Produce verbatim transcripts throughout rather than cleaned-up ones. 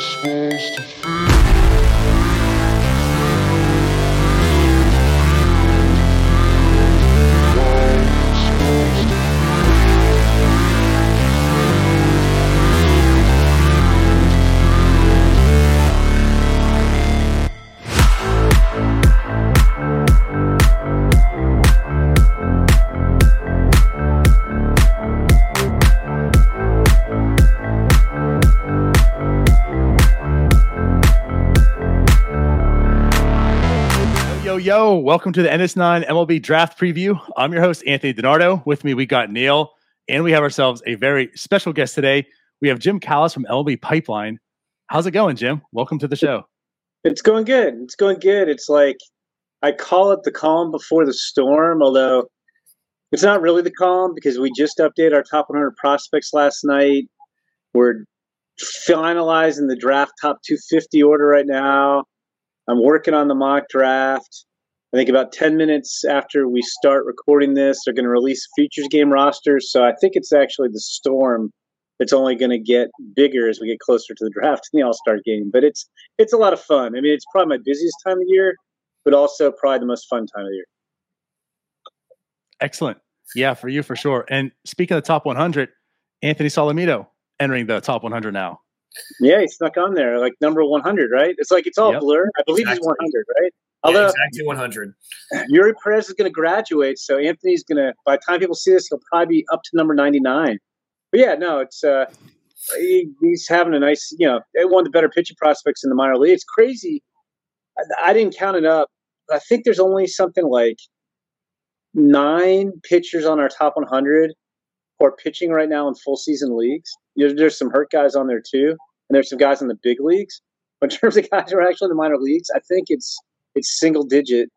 exposed to fear. Yo, welcome to the N S nine M L B Draft Preview. I'm your host, Anthony DiNardo. With me, we got Neil, and we have ourselves a very special guest today. We have Jim Callis from M L B Pipeline. How's it going, Jim? Welcome to the show. It's going good. It's going good. It's like, I call it the calm before the storm, although it's not really the calm because we just updated our top one hundred prospects last night. We're finalizing the draft top two fifty order right now. I'm working on the mock draft. I think about ten minutes after we start recording this, they're going to release Futures game rosters. So I think it's actually the storm that's only going to get bigger as we get closer to the draft and the All-Star game. But it's it's a lot of fun. I mean, it's probably my busiest time of year, but also probably the most fun time of year. Excellent. Yeah, for you, for sure. And speaking of the top one hundred, Anthony Solometo entering the top one hundred now. Yeah, he snuck on there, like number one hundred, right? It's like it's all yep. blur. I believe exactly. He's one hundred, right? Although, yeah, exactly one hundred. Yuri Perez is going to graduate, so Anthony's going to, by the time people see this, he'll probably be up to number ninety-nine. But yeah, no, it's uh, he, he's having a nice, you know, one of the better pitching prospects in the minor league. It's crazy. I, I didn't count it up. I think there's only something like nine pitchers on our top one hundred who are pitching right now in full season leagues. There's, there's some hurt guys on there too, and there's some guys in the big leagues. But in terms of guys who are actually in the minor leagues, I think it's It's single-digit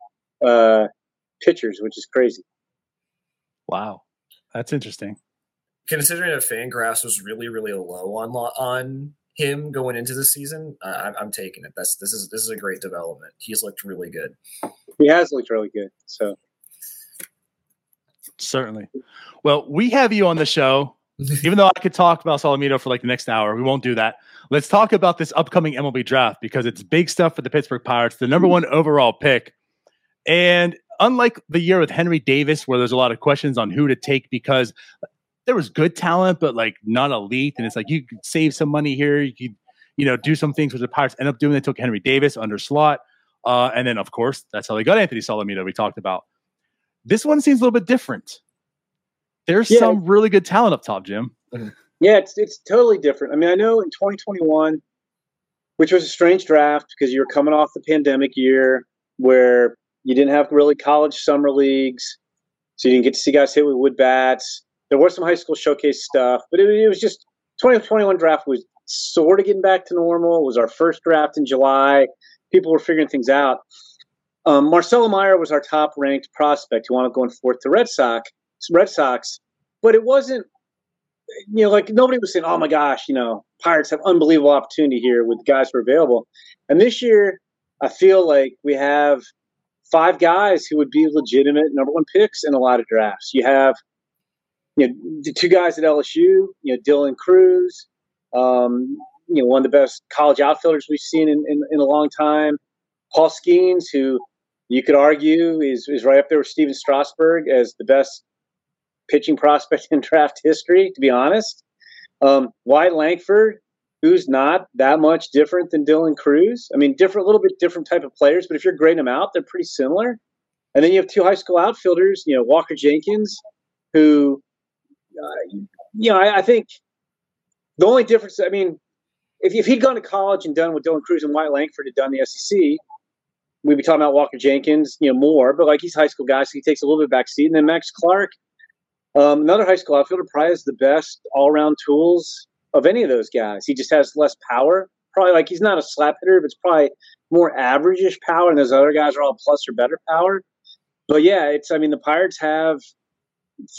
uh, pitchers, which is crazy. Wow, that's interesting. Considering that FanGraphs was really, really low on on him going into the season, uh, I'm, I'm taking it. That's this is this is a great development. He's looked really good. He has looked really good. So certainly. Well, we have you on the show. Even though I could talk about Solometo for like the next hour, we won't do that. Let's talk about this upcoming M L B draft because it's big stuff for the Pittsburgh Pirates, the number one overall pick. And unlike the year with Henry Davis, where there's a lot of questions on who to take because there was good talent, but like not elite. And it's like, you could save some money here. You could, you know, do some things which the Pirates end up doing. They took Henry Davis under slot. Uh, and then of course, that's how they got Anthony Solometo we talked about. This one seems a little bit different. There's yeah. some really good talent up top, Jim. Yeah, it's it's totally different. I mean, I know in twenty twenty-one, which was a strange draft because you were coming off the pandemic year where you didn't have really college summer leagues, so you didn't get to see guys hit with wood bats. There was some high school showcase stuff, but it, it was just twenty twenty-one draft was sort of getting back to normal. It was our first draft in July. People were figuring things out. Um, Marcelo Meyer was our top-ranked prospect who wound up going fourth to Red Sox. Red Sox, but it wasn't, you know, like nobody was saying, oh my gosh, you know, Pirates have unbelievable opportunity here with guys who are available. And this year, I feel like we have five guys who would be legitimate number one picks in a lot of drafts. You have, you know, the two guys at L S U, you know, Dylan Crews, um, you know, one of the best college outfielders we've seen in, in, in a long time, Paul Skenes, who you could argue is, is right up there with Stephen Strasburg as the best pitching prospect in draft history, to be honest. Um, Wyatt Langford, who's not that much different than Dylan Crews. I mean, different, a little bit different type of players, but if you're grading them out, they're pretty similar. And then you have two high school outfielders, you know, Walker Jenkins, who, uh, you know, I, I think the only difference, I mean, if, if he'd gone to college and done what Dylan Crews and Wyatt Langford had done in the S E C, we'd be talking about Walker Jenkins, you know, more, but like he's a high school guy, so he takes a little bit back seat. And then Max Clark, Um, another high school outfielder, probably has the best all-round tools of any of those guys. He just has less power. Probably like he's not a slap hitter, but it's probably more average-ish power, and those other guys are all plus or better power. But, yeah, it's I mean, the Pirates have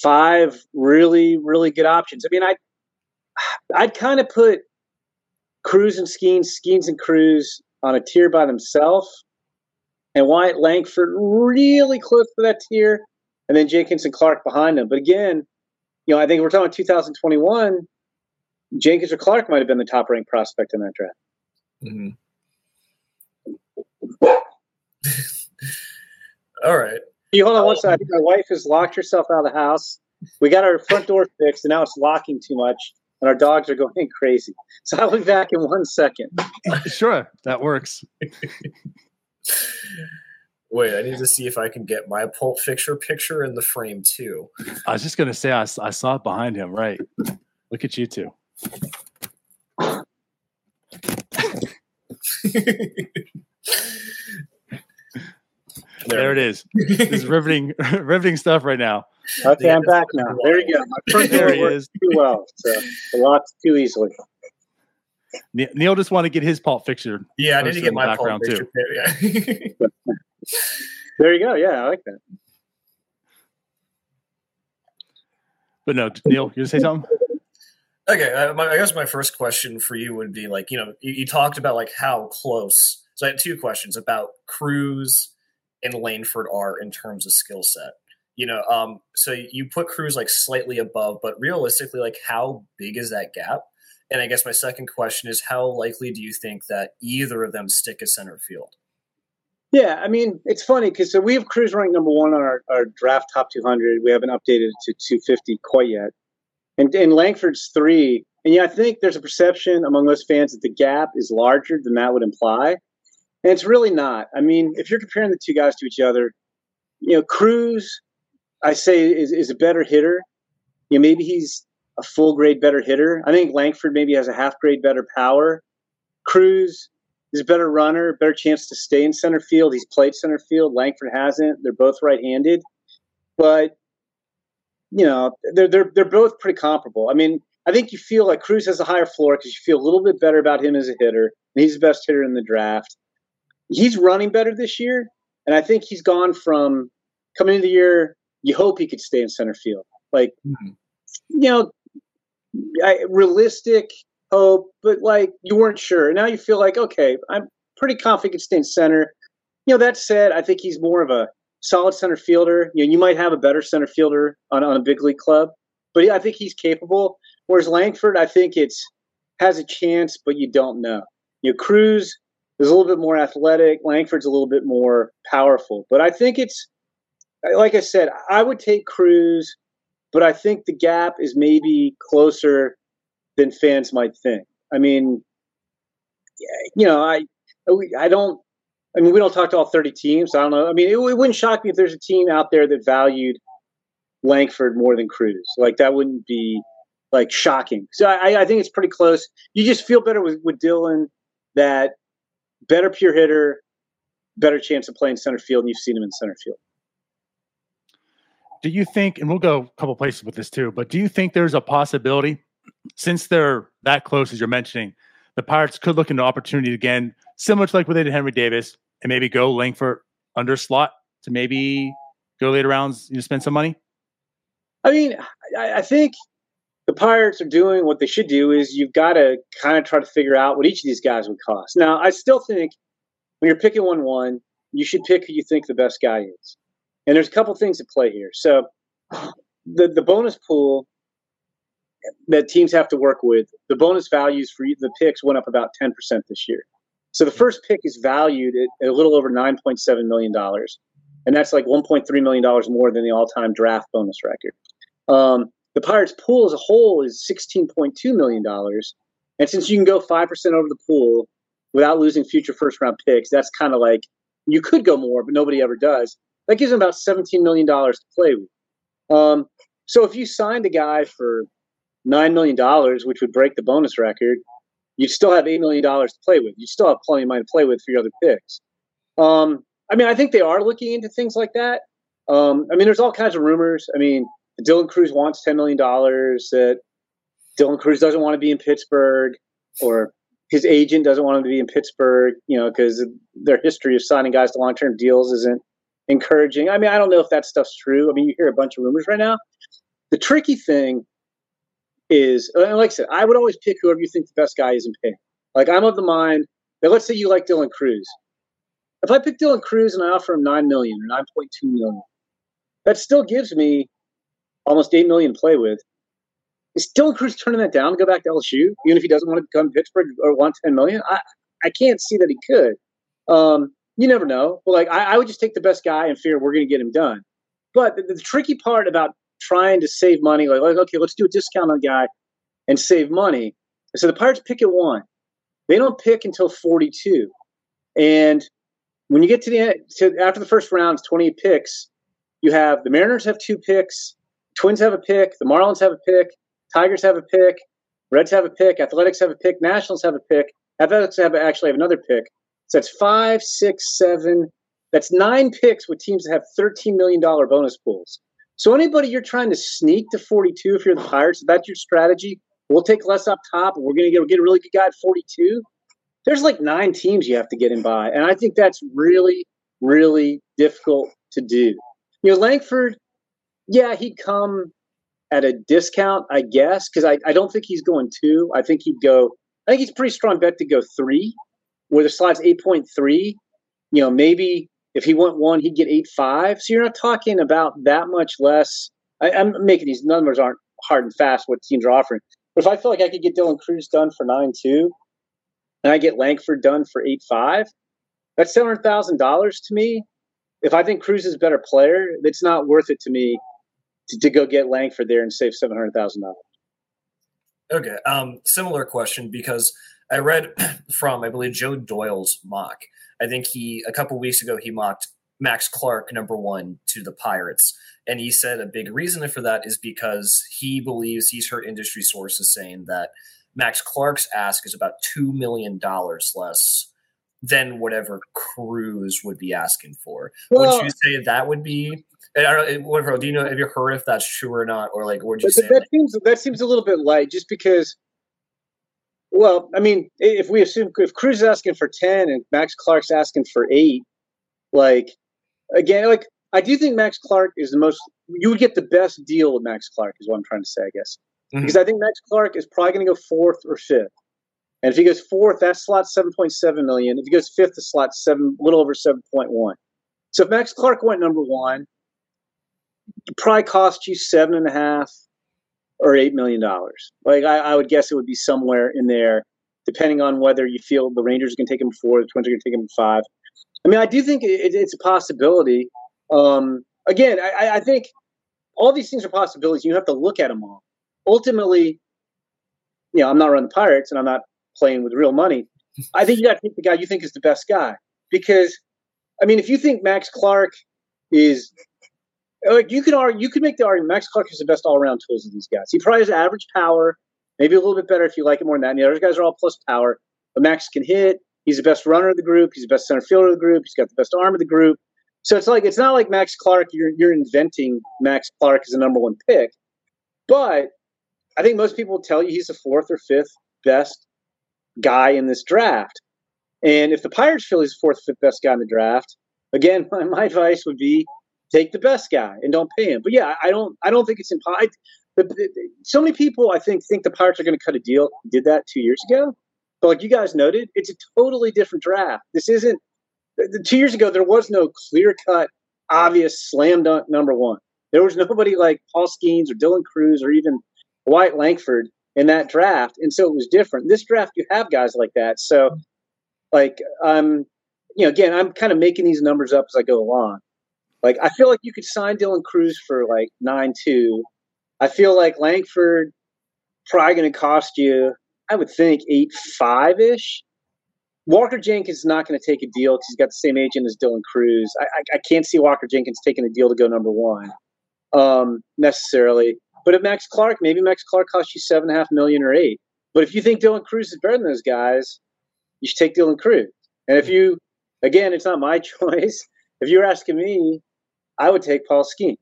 five really, really good options. I mean, I, I'd kind of put Crews and Skenes, Skenes and Crews on a tier by themselves, and Wyatt Langford really close to that tier. And then Jenkins and Clark behind them. But again, you know, I think we're talking about two thousand twenty-one, Jenkins or Clark might have been the top-ranked prospect in that draft. Mm-hmm. All right. You hold on one second. My wife has locked herself out of the house. We got our front door fixed, and now it's locking too much, and our dogs are going crazy. So I'll be back in one second. Sure, that works. Wait, I need to see if I can get my Pulp Fiction picture in the frame, too. I was just going to say, I, I saw it behind him, right? Look at you two. There it is. This is riveting, riveting stuff right now. Okay, I'm back now. There you go. My first there he is. Too well, so it locks too easily. Neil just wanted to get his Pulp Fiction. Yeah, I need to get my Pulp Fiction. Too. Yeah. There you go. Yeah, I like that. But no, Neil, you say something? Okay, I, my, I guess my first question for you would be like, you know, you, you talked about like how close. So I had two questions about Crews and Langford are in terms of skill set. You know, um, so you put Crews like slightly above, but realistically, like how big is that gap? And I guess my second question is, how likely do you think that either of them stick as center field? Yeah, I mean, it's funny because so we have Crews ranked number one on our, our draft top two hundred. We haven't updated it to two fifty quite yet. And, and Langford's three. And yeah, I think there's a perception among those fans that the gap is larger than that would imply. And it's really not. I mean, if you're comparing the two guys to each other, you know, Crews, I say, is, is a better hitter. You know, maybe he's a full grade better hitter. I think Langford maybe has a half grade better power. Crews is a better runner, better chance to stay in center field. He's played center field. Langford hasn't. They're both right-handed. But, you know, they're they're they're both pretty comparable. I mean, I think you feel like Crews has a higher floor because you feel a little bit better about him as a hitter, and he's the best hitter in the draft. He's running better this year, and I think he's gone from coming into the year, you hope he could stay in center field. Like, mm-hmm. you know, I, realistic hope, but like you weren't sure. Now you feel like, okay, I'm pretty confident he could stay in center. You know, that said, I think he's more of a solid center fielder. You know, you might have a better center fielder on, on a big league club, but I think he's capable. Whereas Langford, I think it's has a chance, but you don't know. You know, Crews is a little bit more athletic. Langford's a little bit more powerful. But I think it's, like I said, I would take Crews, but I think the gap is maybe closer than fans might think. I mean, you know, I I don't – I mean, we don't talk to all thirty teams. So I don't know. I mean, it, it wouldn't shock me if there's a team out there that valued Langford more than Crews. Like, that wouldn't be, like, shocking. So I, I think it's pretty close. You just feel better with, with Dylan that better pure hitter, better chance of playing center field, and you've seen him in center field. Do you think, and we'll go a couple places with this too, but do you think there's a possibility, since they're that close as you're mentioning, the Pirates could look into opportunity again, similar to like what they did Henry Davis, and maybe go Langford under slot to maybe go later rounds and spend some money? I mean, I, I think the Pirates are doing what they should do is you've got to kind of try to figure out what each of these guys would cost. Now, I still think when you're picking one one, you should pick who you think the best guy is. And there's a couple things at play here. So the, the bonus pool that teams have to work with, the bonus values for the picks went up about ten percent this year. So the first pick is valued at a little over nine point seven million dollars. And that's like one point three million dollars more than the all-time draft bonus record. Um, the Pirates pool as a whole is sixteen point two million dollars. And since you can go five percent over the pool without losing future first-round picks, that's kind of like you could go more, but nobody ever does. That gives them about seventeen million dollars to play with. Um, so if you signed a guy for nine million dollars, which would break the bonus record, you'd still have eight million dollars to play with. You'd still have plenty of money to play with for your other picks. Um, I mean, I think they are looking into things like that. Um, I mean, there's all kinds of rumors. I mean, Dylan Crews wants ten million dollars, that Dylan Crews doesn't want to be in Pittsburgh, or his agent doesn't want him to be in Pittsburgh, you know, because their history of signing guys to long-term deals isn't encouraging. I mean, I don't know if that stuff's true. I mean, you hear a bunch of rumors right now. The tricky thing is, and like I said, I would always pick whoever you think the best guy is and pick. Like, I'm of the mind that let's say you like Dylan Crews. If I pick Dylan Crews and I offer him nine million dollars or nine point two million dollars, that still gives me almost eight million dollars to play with. Is Dylan Crews turning that down to go back to L S U, even if he doesn't want to come to Pittsburgh or want ten million dollars? I, I can't see that he could. Um, you never know. But like, I, I would just take the best guy and figure we're going to get him done. But the, the tricky part about trying to save money, like, like, okay, let's do a discount on the guy and save money. So the Pirates pick at one. They don't pick until forty-two. And when you get to the end, to, after the first round, it's twenty-eight picks. You have the Mariners have two picks. Twins have a pick. The Marlins have a pick. Tigers have a pick. Reds have a pick. Athletics have a pick. Nationals have a pick. Athletics have actually have another pick. So that's five, six, seven. That's nine picks with teams that have thirteen million dollars bonus pools. So anybody you're trying to sneak to forty-two, if you're the Pirates, if that's your strategy, we'll take less up top, and we're going to get, get a really good guy at forty-two. There's like nine teams you have to get in by, and I think that's really, really difficult to do. You know, Langford, yeah, he'd come at a discount, I guess, because I, I don't think he's going two. I think he'd go – I think he's a pretty strong bet to go three, where the slide's eight point three. You know, maybe if he went one, he'd get eight point five. So you're not talking about that much less. I, I'm making these numbers aren't hard and fast what teams are offering. But if I feel like I could get Dylan Crews done for nine two, and I get Langford done for eight five, that's seven hundred thousand dollars to me. If I think Crews is a better player, it's not worth it to me to, to go get Langford there and save seven hundred thousand dollars. Okay. Um, similar question, because I read from, I believe, Joe Doyle's mock. I think he, a couple weeks ago, he mocked Max Clark, number one, to the Pirates. And he said a big reason for that is because he believes, he's heard industry sources saying that Max Clark's ask is about two million dollars less than whatever Crews would be asking for. Well, would you say that would be, I don't know, whatever, do you know, have you heard if that's true or not? Or like, would you say that, like, seems, that seems a little bit light just because, well, I mean, if we assume if Crews is asking for ten and Max Clark's asking for eight, like, again, like, I do think Max Clark is the most, you would get the best deal with Max Clark is what I'm trying to say, I guess. Mm-hmm. Because I think Max Clark is probably going to go fourth or fifth. And if he goes fourth, that slot's seven point seven million dollars. If he goes fifth, the slot's seven, a little over seven point one. So if Max Clark went number one, it probably cost you seven and a half or eight million dollars. Like I, I would guess it would be somewhere in there, depending on whether you feel the Rangers are going to take him four, the Twins are going to take him five. I mean, I do think it, it's a possibility. Um, again, I, I think all these things are possibilities. You have to look at them all. Ultimately, you know, I'm not running the Pirates and I'm not playing with real money. I think you got to pick the guy you think is the best guy. Because, I mean, if you think Max Clark is like, you could argue, you could make the argument Max Clark is the best all-around tools of these guys. He probably has average power, maybe a little bit better if you like it more than that. And the other guys are all plus power. But Max can hit. He's the best runner of the group. He's the best center fielder of the group. He's got the best arm of the group. So it's like, it's not like Max Clark, you're you're inventing Max Clark as a number one pick. But I think most people will tell you he's the fourth or fifth best guy in this draft. And if the Pirates feel he's the fourth or fifth best guy in the draft, again, my, my advice would be take the best guy and don't pay him. But yeah, I don't I don't think it's impossible. So many people, I think, think the Pirates are going to cut a deal. Did that two years ago. But like you guys noted, it's a totally different draft. This isn't – two years ago, there was no clear-cut, obvious slam dunk number one. There was nobody like Paul Skenes or Dylan Crews or even Wyatt Langford in that draft, and so it was different. This draft, you have guys like that. So, like, um, you know, again, I'm kind of making these numbers up as I go along. Like, I feel like you could sign Dylan Crews for, like, nine two. I feel like Langford probably going to cost you – I would think eight five-ish. Walker Jenkins is not going to take a deal because he's got the same agent as Dylan Crews. I, I, I can't see Walker Jenkins taking a deal to go number one um, necessarily. But if Max Clark, maybe Max Clark costs you seven point five million dollars or eight. But if you think Dylan Crews is better than those guys, you should take Dylan Crews. And if you, again, it's not my choice. If you were asking me, I would take Paul Skenes.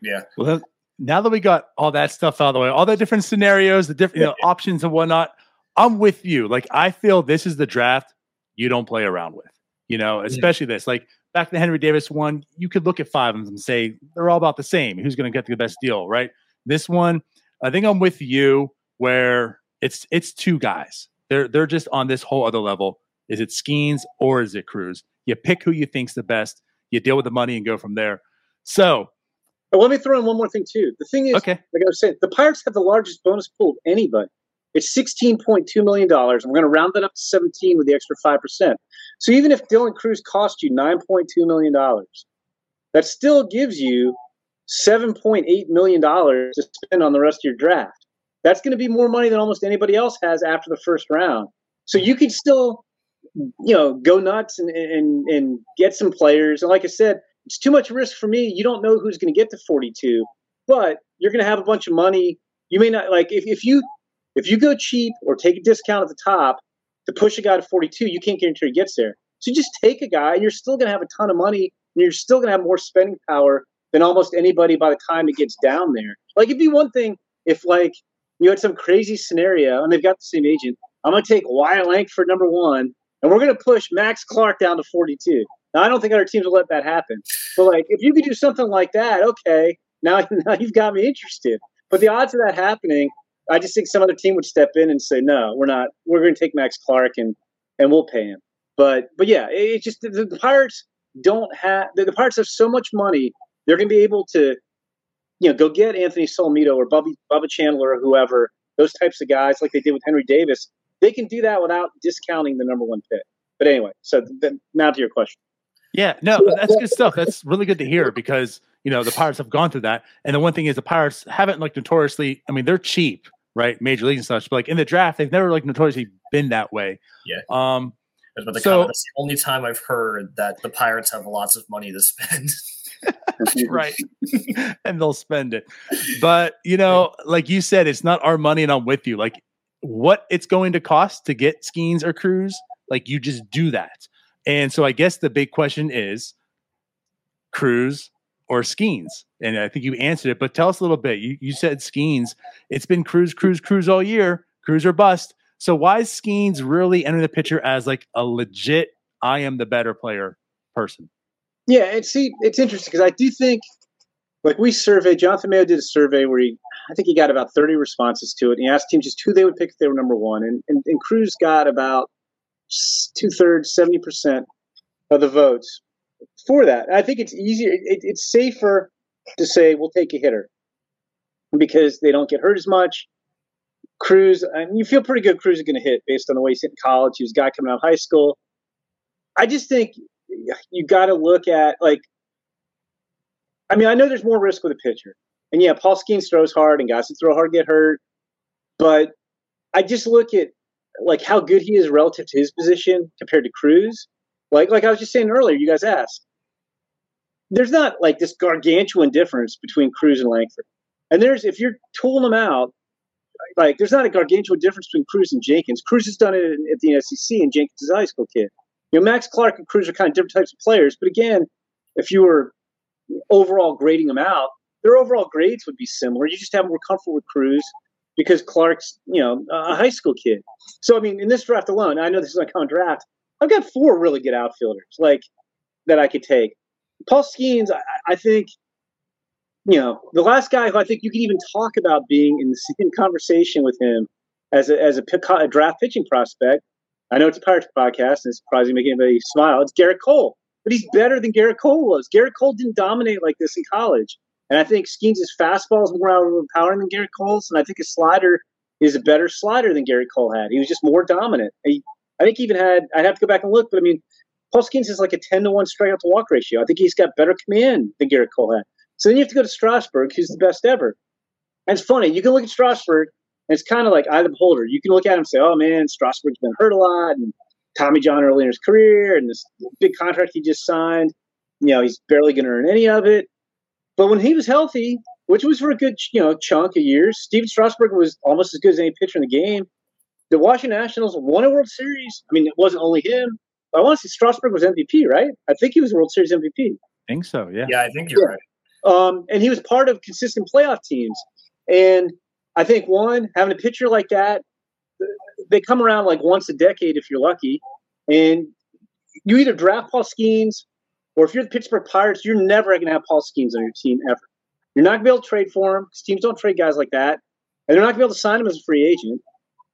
Yeah. Well, now that we got all that stuff out of the way, all the different scenarios, the different you know, options and whatnot, I'm with you. Like, I feel this is the draft you don't play around with, you know, especially yeah. this. Like, back to the Henry Davis one, you could look at five of them and say, they're all about the same. Who's going to get the best deal, right? This one, I think I'm with you where it's it's two guys. They're, they're just on this whole other level. Is it Skenes or is it Crews? You pick who you think's the best. You deal with the money and go from there. So, let me throw in one more thing, too. The thing is, okay. like I was saying, the Pirates have the largest bonus pool of anybody. It's sixteen point two million dollars. I'm going to round that up to seventeen with the extra five percent. So even if Dylan Crews cost you nine point two million dollars, that still gives you seven point eight million dollars to spend on the rest of your draft. That's going to be more money than almost anybody else has after the first round. So you can still, you know, go nuts and, and, and get some players. And like I said, it's too much risk for me. You don't know who's going to get to forty-two, but you're going to have a bunch of money. You may not like if, if you if you go cheap or take a discount at the top to push a guy to forty-two, you can't guarantee he gets there. So just take a guy, and you're still going to have a ton of money, and you're still going to have more spending power than almost anybody by the time it gets down there. Like it'd be one thing if like you had some crazy scenario and they've got the same agent. I'm going to take Wyatt Langford number one, and we're going to push Max Clark down to forty-two. Now, I don't think other teams will let that happen. But, like, if you could do something like that, okay, now, now you've got me interested. But the odds of that happening, I just think some other team would step in and say, no, we're not. We're going to take Max Clark, and, and we'll pay him. But, but yeah, it's it just the, the Pirates don't have – the Pirates have so much money, they're going to be able to, you know, go get Anthony Solometo or Bubba, Bubba Chandler or whoever, those types of guys like they did with Henry Davis. They can do that without discounting the number one pick. But anyway, so th- now to your question. Yeah, no, that's good stuff. That's really good to hear because, you know, the Pirates have gone through that. And the one thing is the Pirates haven't, like, notoriously – I mean, they're cheap, right, Major League and such. But, like, in the draft, they've never, like, notoriously been that way. Yeah. Um, that's about the, so, that's the only time I've heard that the Pirates have lots of money to spend. Right. And they'll spend it. But, you know, like you said, it's not our money and I'm with you. Like, what it's going to cost to get Skenes or Crews, like, you just do that. And so I guess the big question is Crews or Skenes. And I think you answered it, but tell us a little bit. You you said Skenes. It's been Crews, Crews, Crews all year. Crews or bust. So why is Skenes really entering the picture as like a legit, I am the better player person? Yeah, and see, it's interesting because I do think like we surveyed, Jonathan Mayo did a survey where he, I think he got about thirty responses to it. And he asked teams just who they would pick if they were number one. And, and, and Crews got about two-thirds, seventy percent of the votes for that. I think it's easier. It, it's safer to say we'll take a hitter because they don't get hurt as much. Crews, I mean, you feel pretty good Crews is going to hit based on the way he's hit in college. He was a guy coming out of high school. I just think you got to look at, like, I mean, I know there's more risk with a pitcher. And, yeah, Paul Skenes throws hard and guys that throw hard get hurt. But I just look at, like, how good he is relative to his position compared to Crews. Like like I was just saying earlier, you guys asked. There's not, like, this gargantuan difference between Crews and Langford. And there's, if you're tooling them out, like, there's not a gargantuan difference between Crews and Jenkins. Crews has done it at the S E C and Jenkins is a high school kid. You know, Max Clark and Crews are kind of different types of players. But, again, if you were overall grading them out, their overall grades would be similar. You just have more comfort with Crews. Because Clark's, you know, a high school kid. So, I mean, in this draft alone, I know this is a common draft. I've got four really good outfielders, like, that I could take. Paul Skenes, I, I think, you know, the last guy who I think you could even talk about being in the same conversation with him as a, as a, pick, a draft pitching prospect. I know it's a Pirates podcast, and it's probably making anybody smile. It's Gerrit Cole. But he's better than Gerrit Cole was. Gerrit Cole didn't dominate like this in college. And I think Skenes' fastball is more overpowering than Gerrit Cole's, and I think his slider is a better slider than Gerrit Cole had. He was just more dominant. He, I think he even had – I'd have to go back and look, but, I mean, Paul Skenes is like a ten to one strikeout-to-walk ratio. I think he's got better command than Gerrit Cole had. So then you have to go to Strasburg, who's the best ever. And it's funny. You can look at Strasburg, and it's kind of like eye of the beholder. You can look at him and say, oh, man, Strasburg's been hurt a lot, and Tommy John early in his career, and this big contract he just signed. You know, he's barely going to earn any of it. But when he was healthy, which was for a good, you know, chunk of years, Stephen Strasburg was almost as good as any pitcher in the game. The Washington Nationals won a World Series. I mean, it wasn't only him. I want to say Strasburg was M V P, right? I think he was World Series M V P. I think so, yeah. Yeah, I think you're yeah. right. Um, and he was part of consistent playoff teams. And I think, one, having a pitcher like that, they come around like once a decade if you're lucky. And you either draft Paul Skenes, or if you're the Pittsburgh Pirates, you're never going to have Paul Skenes on your team ever. You're not going to be able to trade for him because teams don't trade guys like that. And they're not going to be able to sign him as a free agent.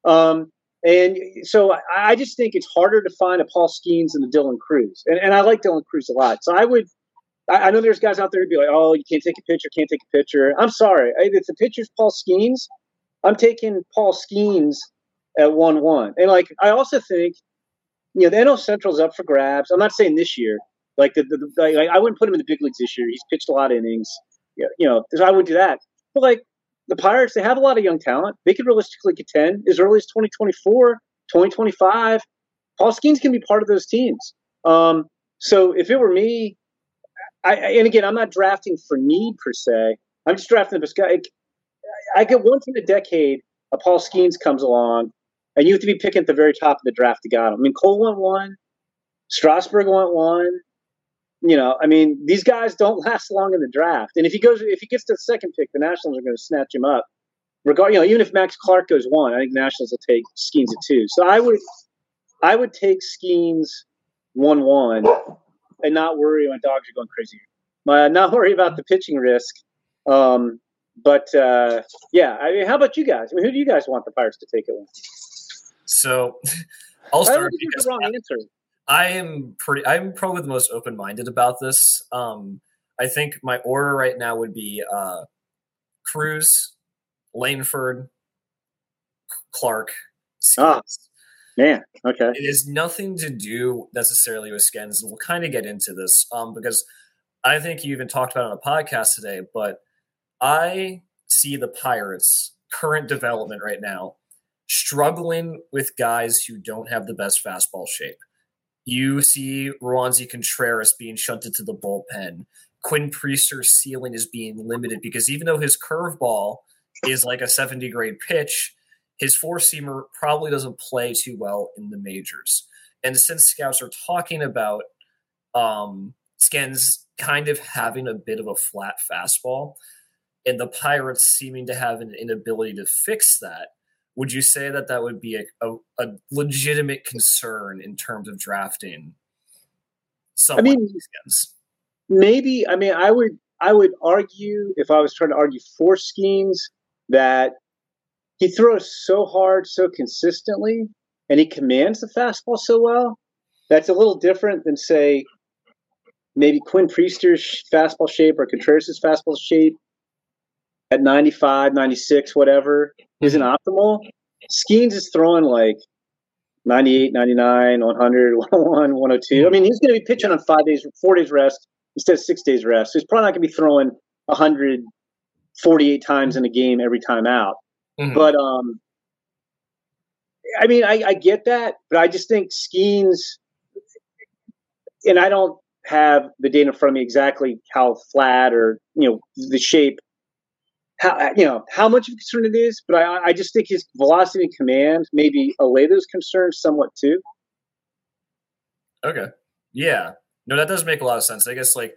Um, and so I, I just think it's harder to find a Paul Skenes than a Dylan Crews. And, and I like Dylan Crews a lot. So I would – I know there's guys out there who would be like, oh, you can't take a pitcher, can't take a pitcher. I'm sorry. If the pitcher's Paul Skenes, I'm taking Paul Skenes at one one. And, like, I also think, you know, the N L Central's up for grabs. I'm not saying this year. Like, the, the, the like, I wouldn't put him in the big leagues this year. He's pitched a lot of innings. You know, because I would do that. But, like, the Pirates, they have a lot of young talent. They could realistically contend as early as twenty twenty-four, twenty twenty-five. Paul Skenes can be part of those teams. Um, so if it were me, I, and again, I'm not drafting for need per se. I'm just drafting this guy. I get once in a decade, a Paul Skenes comes along, and you have to be picking at the very top of the draft to get him. I mean, Cole went one, Strasburg went one. You know, I mean, these guys don't last long in the draft. And if he goes, if he gets to the second pick, the Nationals are going to snatch him up. Regard, you know, even if Max Clark goes one, I think Nationals will take Skenes at two. So I would, I would take Skenes one one, and not worry when dogs are going crazy. My, not worry about the pitching risk. Um, but uh, yeah, I mean, how about you guys? I mean, who do you guys want the Pirates to take it with? So, I'll start. I don't think it's the wrong answer. I am pretty. I'm probably the most open-minded about this. Um, I think my order right now would be uh, Crews, Langford, Clark, Skenes. Oh, man, okay. It has nothing to do necessarily with Skenes, and we'll kind of get into this um, because I think you even talked about it on a podcast today. But I see the Pirates' current development right now struggling with guys who don't have the best fastball shape. You see Roansy Contreras being shunted to the bullpen. Quinn Priester's ceiling is being limited because even though his curveball is like a seventy-grade pitch, his four-seamer probably doesn't play too well in the majors. And since scouts are talking about um, Skenes kind of having a bit of a flat fastball and the Pirates seeming to have an inability to fix that, would you say that that would be a, a, a legitimate concern in terms of drafting someone? I mean, maybe. I mean, I would I would argue, if I was trying to argue for Skenes, that he throws so hard, so consistently, and he commands the fastball so well. That's a little different than, say, maybe Quinn Priester's fastball shape or Contreras' fastball shape at ninety-five, ninety-six, whatever, isn't optimal. Skenes is throwing like ninety-eight, ninety-nine, one hundred, one oh one, one oh two. I mean, he's going to be pitching on five days, four days rest instead of six days rest. So he's probably not going to be throwing one hundred forty-eight times in a game every time out. Mm-hmm. But, um, I mean, I, I get that, but I just think Skenes, and I don't have the data in front of me exactly how flat or, you know, the shape, how, you know, how much of a concern it is, but I, I just think his velocity and command maybe allay those concerns somewhat too. Okay. Yeah. No, that does make a lot of sense. I guess, like,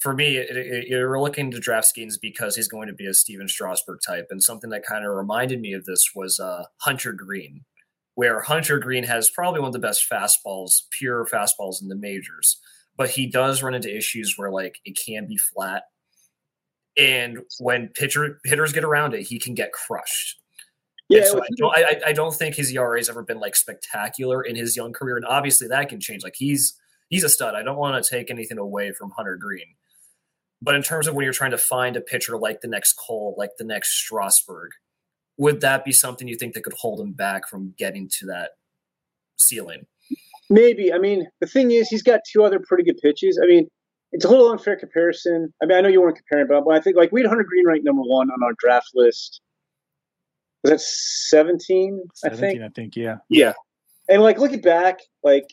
for me, it, it, you're looking to draft Skenes because he's going to be a Stephen Strasburg type. And something that kind of reminded me of this was uh, Hunter Greene, where Hunter Greene has probably one of the best fastballs, pure fastballs in the majors, but he does run into issues where, like, it can be flat. And when pitcher hitters get around it, he can get crushed. Yeah, so I, don't, I, I don't think his E R A has ever been like spectacular in his young career, and obviously that can change. Like he's he's a stud. I don't want to take anything away from Hunter Greene, but in terms of when you're trying to find a pitcher like the next Cole, like the next Strasburg, would that be something you think that could hold him back from getting to that ceiling? Maybe. I mean, the thing is, he's got two other pretty good pitches. I mean. It's a little unfair comparison. I mean, I know you weren't comparing, but I think like we had Hunter Greene ranked number one on our draft list. Was that seventeen? I think. I think, yeah, yeah. And like looking back, like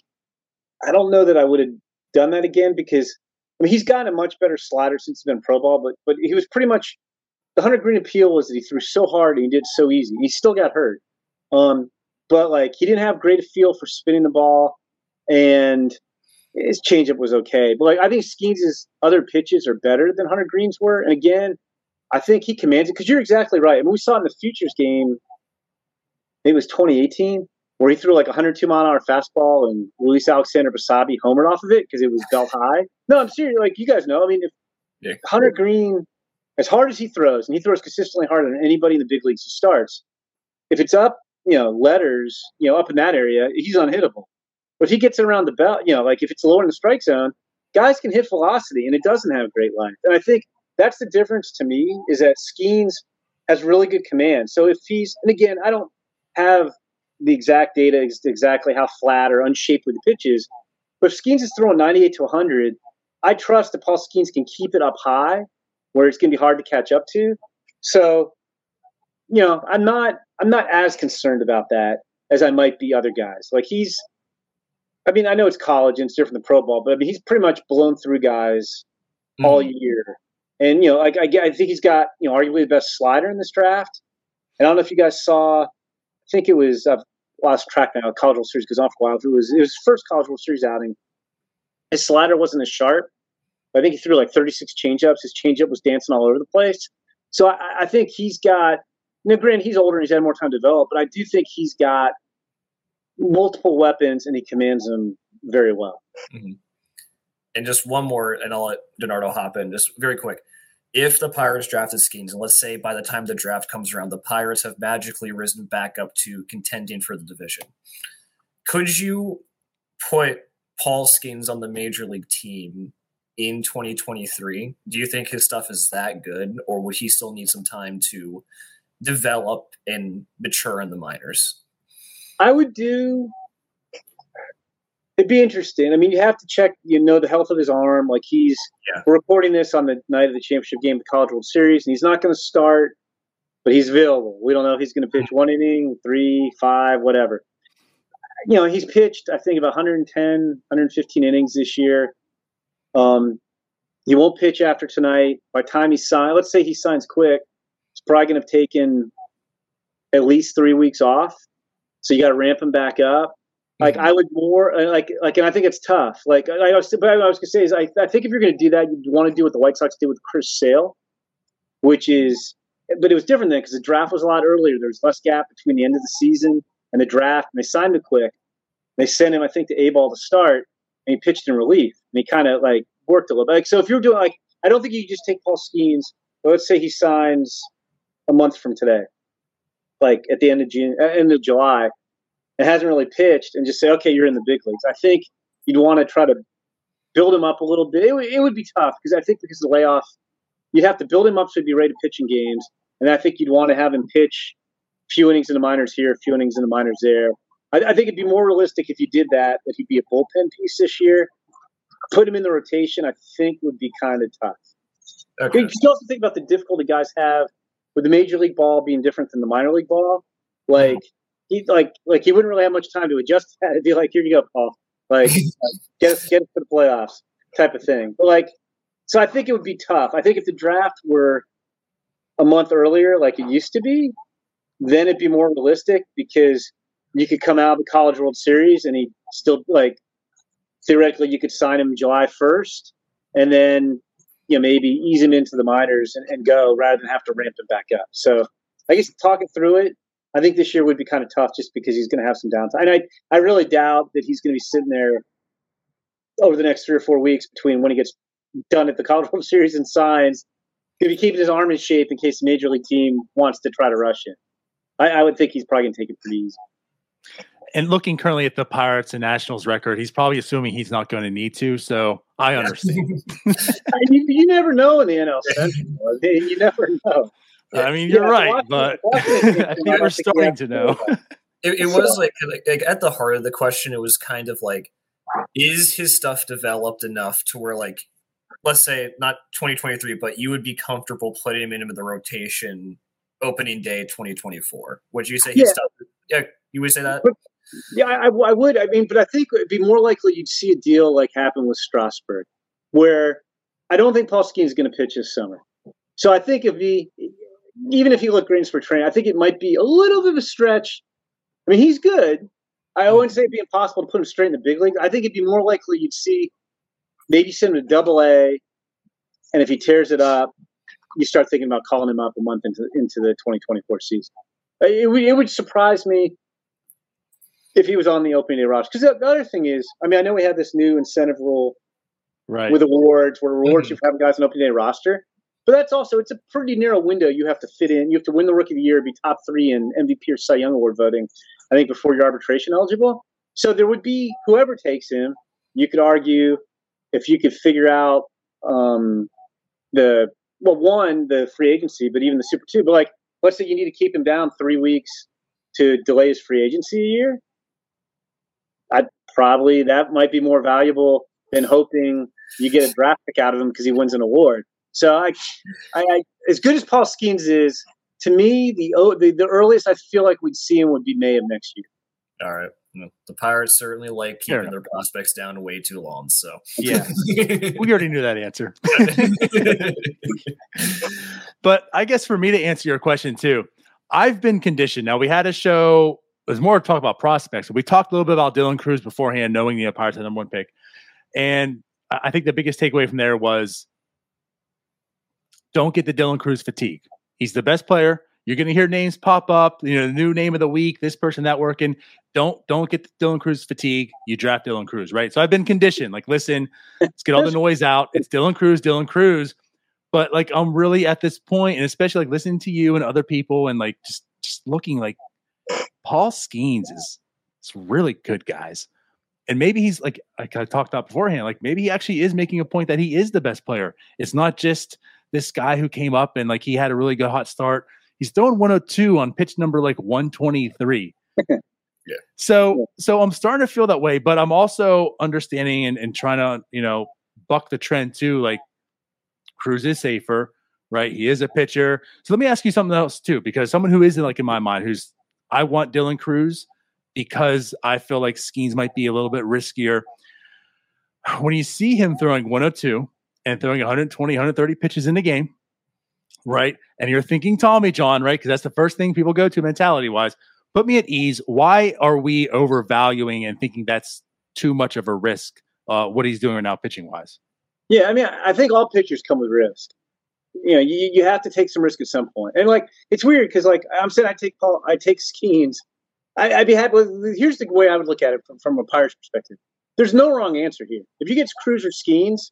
I don't know that I would have done that again because I mean he's gotten a much better slider since he's been pro ball, but but he was pretty much the Hunter Greene appeal was that he threw so hard and he did so easy. He still got hurt, um, but like he didn't have great a feel for spinning the ball and. His changeup was okay, but like I think Skenes' other pitches are better than Hunter Green's were. And again, I think he commands it because you're exactly right. I mean, we saw in the Futures game, maybe it was twenty eighteen, where he threw like one oh two mile an hour fastball, and Luis Alexander Basabe homered off of it because it was belt high. No, I'm serious. Like you guys know, I mean, if yeah. Hunter Greene, as hard as he throws, and he throws consistently harder than anybody in the big leagues who starts, if it's up, you know, letters, you know, up in that area, he's unhittable. But if he gets around the belt, you know, like if it's lower in the strike zone, guys can hit velocity and it doesn't have great length. And I think that's the difference to me is that Skenes has really good command. So if he's, and again, I don't have the exact data is exactly how flat or unshaped the pitch is. But if Skenes is throwing ninety-eight to one hundred, I trust that Paul Skenes can keep it up high where it's going to be hard to catch up to. So, you know, I'm not I'm not as concerned about that as I might be other guys. Like he's, I mean, I know it's college and it's different than pro ball, but I mean, he's pretty much blown through guys mm-hmm. all year. And, you know, I, I, I think he's got, you know, arguably the best slider in this draft. And I don't know if you guys saw, I think it was, I've lost track now, College World Series goes on for a while. It was, it was his first College World Series outing. His slider wasn't as sharp. I think he threw like thirty-six changeups. His changeup was dancing all over the place. So I, I think he's got, you know, granted, he's older and he's had more time to develop, but I do think he's got multiple weapons and he commands them very well. Mm-hmm. And just one more, and I'll let Donardo hop in, just very quick. If the Pirates drafted Skenes, and let's say by the time the draft comes around, the Pirates have magically risen back up to contending for the division, could you put Paul Skenes on the major league team in twenty twenty-three? Do you think his stuff is that good, or would he still need some time to develop and mature in the minors? I would do – it'd be interesting. I mean, you have to check, you know, the health of his arm. Like he's yeah. – we're recording this on the night of the championship game of the College World Series, and he's not going to start, but he's available. We don't know if he's going to pitch one inning, three, five, whatever. You know, he's pitched, I think, about one hundred ten, one hundred fifteen innings this year. Um, he won't pitch after tonight. By the time he signs, let's say he signs quick, it's probably going to have taken at least three weeks off. So you got to ramp him back up. Like mm-hmm. I would more like like, and I think it's tough. Like I was, but I was going to say is I, I think if you're going to do that, you want to do what the White Sox did with Chris Sale, which is, but it was different then because the draft was a lot earlier. There was less gap between the end of the season and the draft. And they signed him quick. They sent him, I think, to A-ball to start. And he pitched in relief, and he kind of like worked a little bit. Like, so if you're doing like, I don't think you just take Paul Skenes. Well, let's say he signs a month from today, like at the end of June, end of July, and hasn't really pitched, and just say, okay, you're in the big leagues. I think you'd want to try to build him up a little bit. It, w- it would be tough because I think because of the layoff, you'd have to build him up so he'd be ready to pitch in games, and I think you'd want to have him pitch a few innings in the minors here, a few innings in the minors there. I think it'd be more realistic if you did that, that he'd be a bullpen piece this year. Put him in the rotation, I think, would be kind of tough. Okay. You can also think about the difficulty guys have with the major league ball being different than the minor league ball. Like he, like, like he wouldn't really have much time to adjust to that. It'd be like, here you go, Paul. Like, like get us, get us to the playoffs, type of thing. But like, so I think it would be tough. I think if the draft were a month earlier, like it used to be, then it'd be more realistic because. You could come out of the College World Series and he still like theoretically you could sign him July first and then, you know, maybe ease him into the minors and, and go rather than have to ramp him back up. So I guess talking through it, I think this year would be kind of tough just because he's going to have some downtime. And I, I really doubt that he's going to be sitting there over the next three or four weeks between when he gets done at the College World Series and signs. He'll be keeping his arm in shape in case the major league team wants to try to rush him. I, I would think he's probably going to take it pretty easy. And looking currently at the Pirates and Nationals record, he's probably assuming he's not going to need to. So I understand. I mean, you never know in the N L C. You never know. I mean, you're yeah, right, but you're starting to know. It, it was like, like, like at the heart of the question, it was kind of like, is his stuff developed enough to where, like, let's say not twenty twenty-three, but you would be comfortable putting him into the rotation opening day twenty twenty-four? Would you say his yeah. stuff? Yeah. You would say that? But, yeah, I, I would. I mean, but I think it'd be more likely you'd see a deal like happen with Strasburg, where I don't think Paul Skenes is going to pitch this summer. So I think if he, even if he looked great for training, I think it might be a little bit of a stretch. I mean, he's good. I wouldn't say it'd be impossible to put him straight in the big league. I think it'd be more likely you'd see maybe send him to Double A, and if he tears it up, you start thinking about calling him up a month into into the twenty twenty-four season. It, it would surprise me. If he was on the opening day roster. Because the other thing is, I mean, I know we have this new incentive rule right. with awards where rewards mm-hmm. you for having guys on opening day roster. But that's also, it's a pretty narrow window you have to fit in. You have to win the Rookie of the Year, be top three in M V P or Cy Young Award voting, I think, before you're arbitration eligible. So there would be whoever takes him, you could argue if you could figure out um, the, well, one, the free agency, but even the Super two. But like, let's say you need to keep him down three weeks to delay his free agency a year, I'd probably, that might be more valuable than hoping you get a draft pick out of him because he wins an award. So I, I, I, as good as Paul Skenes is, to me, the, the the earliest I feel like we'd see him would be May of next year. All right. The Pirates certainly like keeping their prospects down way too long. So, yeah, we already knew that answer. But I guess for me to answer your question, too, I've been conditioned. Now, we had a show, it was more talk about prospects. We talked a little bit about Dylan Crews beforehand, knowing the Pirates had number one pick. And I think the biggest takeaway from there was don't get the Dylan Crews fatigue. He's the best player. You're going to hear names pop up, you know, the new name of the week, this person, that working. Don't don't get the Dylan Crews fatigue. You draft Dylan Crews, right? So I've been conditioned. Like, listen, let's get all the noise out. It's Dylan Crews, Dylan Crews. But, like, I'm really at this point, and especially, like, listening to you and other people and, like, just, just looking like Paul Skenes is, is really good, guys. And maybe he's, like, like I talked about beforehand, like, maybe he actually is making a point that he is the best player. It's not just this guy who came up and, like, he had a really good hot start. He's throwing one oh two on pitch number like one twenty-three. yeah. So, so I'm starting to feel that way, but I'm also understanding and, and trying to, you know, buck the trend too. Like Crews is safer, right? He is a pitcher. So let me ask you something else too, because someone who isn't like in my mind, who's I want Dylan Crews because I feel like Skenes might be a little bit riskier. When you see him throwing one oh two and throwing one twenty, one thirty pitches in the game, right? And you're thinking Tommy John, right? Because that's the first thing people go to mentality-wise. Put me at ease. Why are we overvaluing and thinking that's too much of a risk, uh, what he's doing right now pitching-wise? Yeah, I mean, I think all pitchers come with risk. You know, you, you have to take some risk at some point. And, like, it's weird because, like, I'm saying I take Paul, I take Skenes. I, I'd be happy with, here's the way I would look at it from, from a Pirates perspective. There's no wrong answer here. If you get Crews or Skenes,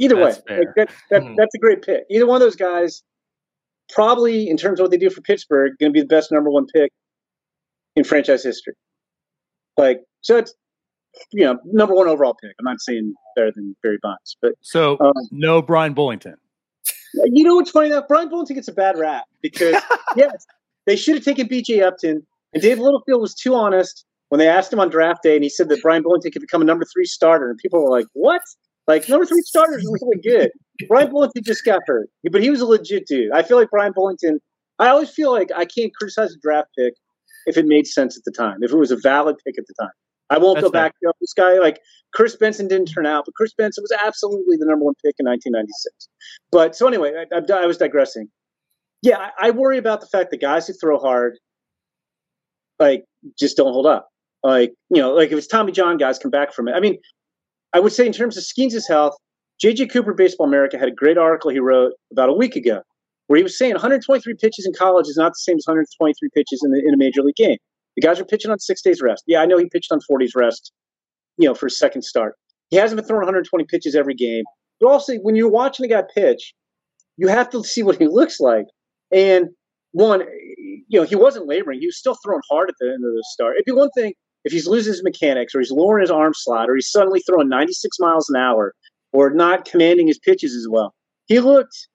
Either that's way, like that, that, that's a great pick. Either one of those guys, probably in terms of what they do for Pittsburgh, going to be the best number one pick in franchise history. Like, so it's, you know, number one overall pick. I'm not saying better than Barry Bonds, but so um, no Brian Bullington. You know what's funny though? Brian Bullington gets a bad rap because yes, they should have taken B J Upton, and Dave Littlefield was too honest when they asked him on draft day, and he said that Brian Bullington could become a number three starter, and people were like, "What?" Like, number three starter is really good. Brian Bullington just got hurt, but he was a legit dude. I feel like Brian Bullington – I always feel like I can't criticize a draft pick if it made sense at the time, if it was a valid pick at the time. I won't That's go back to this guy. Like, Chris Benson didn't turn out, but Chris Benson was absolutely the number one pick in nineteen ninety-six. But so anyway, I, I, I was digressing. Yeah, I, I worry about the fact that guys who throw hard, like, just don't hold up. Like, you know, like if it's Tommy John, guys come back from it. I mean – I would say in terms of Skenes' health, J J. Cooper, Baseball America, had a great article he wrote about a week ago where he was saying one twenty-three pitches in college is not the same as one twenty-three pitches in, the, in a major league game. The guys are pitching on six days rest. Yeah, I know he pitched on four days rest, you know, for his second start. He hasn't been throwing one twenty pitches every game. But also, when you're watching a guy pitch, you have to see what he looks like. And one, you know, he wasn't laboring. He was still throwing hard at the end of the start. It'd be one thing if he's losing his mechanics or he's lowering his arm slot or he's suddenly throwing ninety-six miles an hour or not commanding his pitches as well. He looked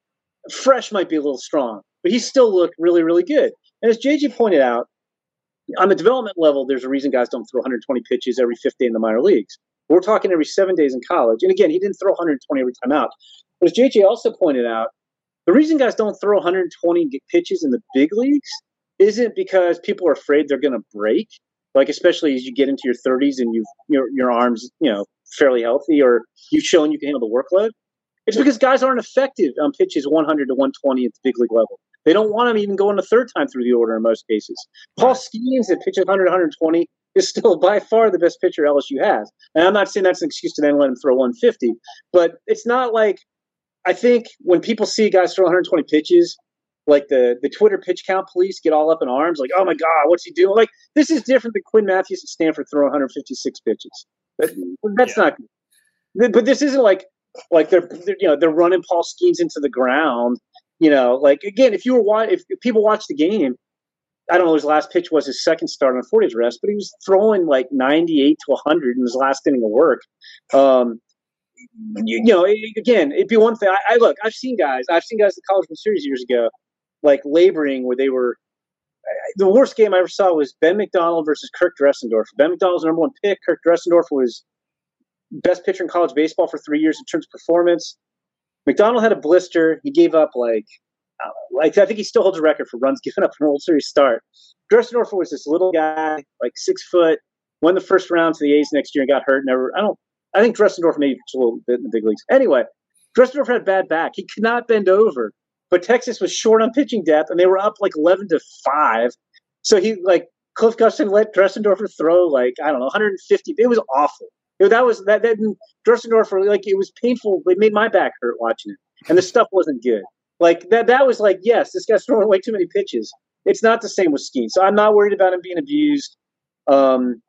fresh, might be a little strong, but he still looked really, really good. And as J J pointed out, on the development level, there's a reason guys don't throw one twenty pitches every fifth day in the minor leagues. We're talking every seven days in college. And again, he didn't throw one twenty every time out. But as J J also pointed out, the reason guys don't throw one twenty pitches in the big leagues isn't because people are afraid they're going to break. Like, especially as you get into your thirties and you've, your, your arm's, you know, fairly healthy or you've shown you can handle the workload. It's because guys aren't effective on pitches one hundred to one twenty at the big league level. They don't want them even going a third time through the order in most cases. Paul Skenes that pitches one hundred, one twenty is still by far the best pitcher L S U has. And I'm not saying that's an excuse to then let him throw one fifty. But it's not like – I think when people see guys throw one twenty pitches – like the, the Twitter pitch count police get all up in arms, like, oh my God, what's he doing? Like, this is different than Quinn Matthews at Stanford throwing one fifty-six pitches. That, that's yeah. not good. But this isn't like like they're, they're you know they're running Paul Skenes into the ground. You know, like again, if you were if people watch the game, I don't know, his last pitch was his second start on four days rest, but he was throwing like ninety-eight to one hundred in his last inning of work. Um, you, you know, it, again, it'd be one thing. I, I look, I've seen guys, I've seen guys at the College World Series years ago. Like laboring where they were the worst game I ever saw was Ben McDonald versus Kirk Dressendorf. Ben McDonald's number one pick. Kirk Dressendorf was best pitcher in college baseball for three years in terms of performance. McDonald had a blister. He gave up like, I don't know, like I think he still holds a record for runs given up in an World Series start. Dressendorf was this little guy, like six foot, won the first round to the A's next year and got hurt. Never, I don't. I think Dressendorf maybe a little bit in the big leagues. Anyway, Dressendorf had a bad back. He could not bend over. But Texas was short on pitching depth, and they were up like eleven to five. So he like Cliff Gustin let Dressendorf throw like I don't know one hundred fifty. It was awful. It, that was that. That Dressendorf like it was painful. It made my back hurt watching it, and the stuff wasn't good. Like that. That was like yes, this guy's throwing away too many pitches. It's not the same with Skenes. So I'm not worried about him being abused. Um,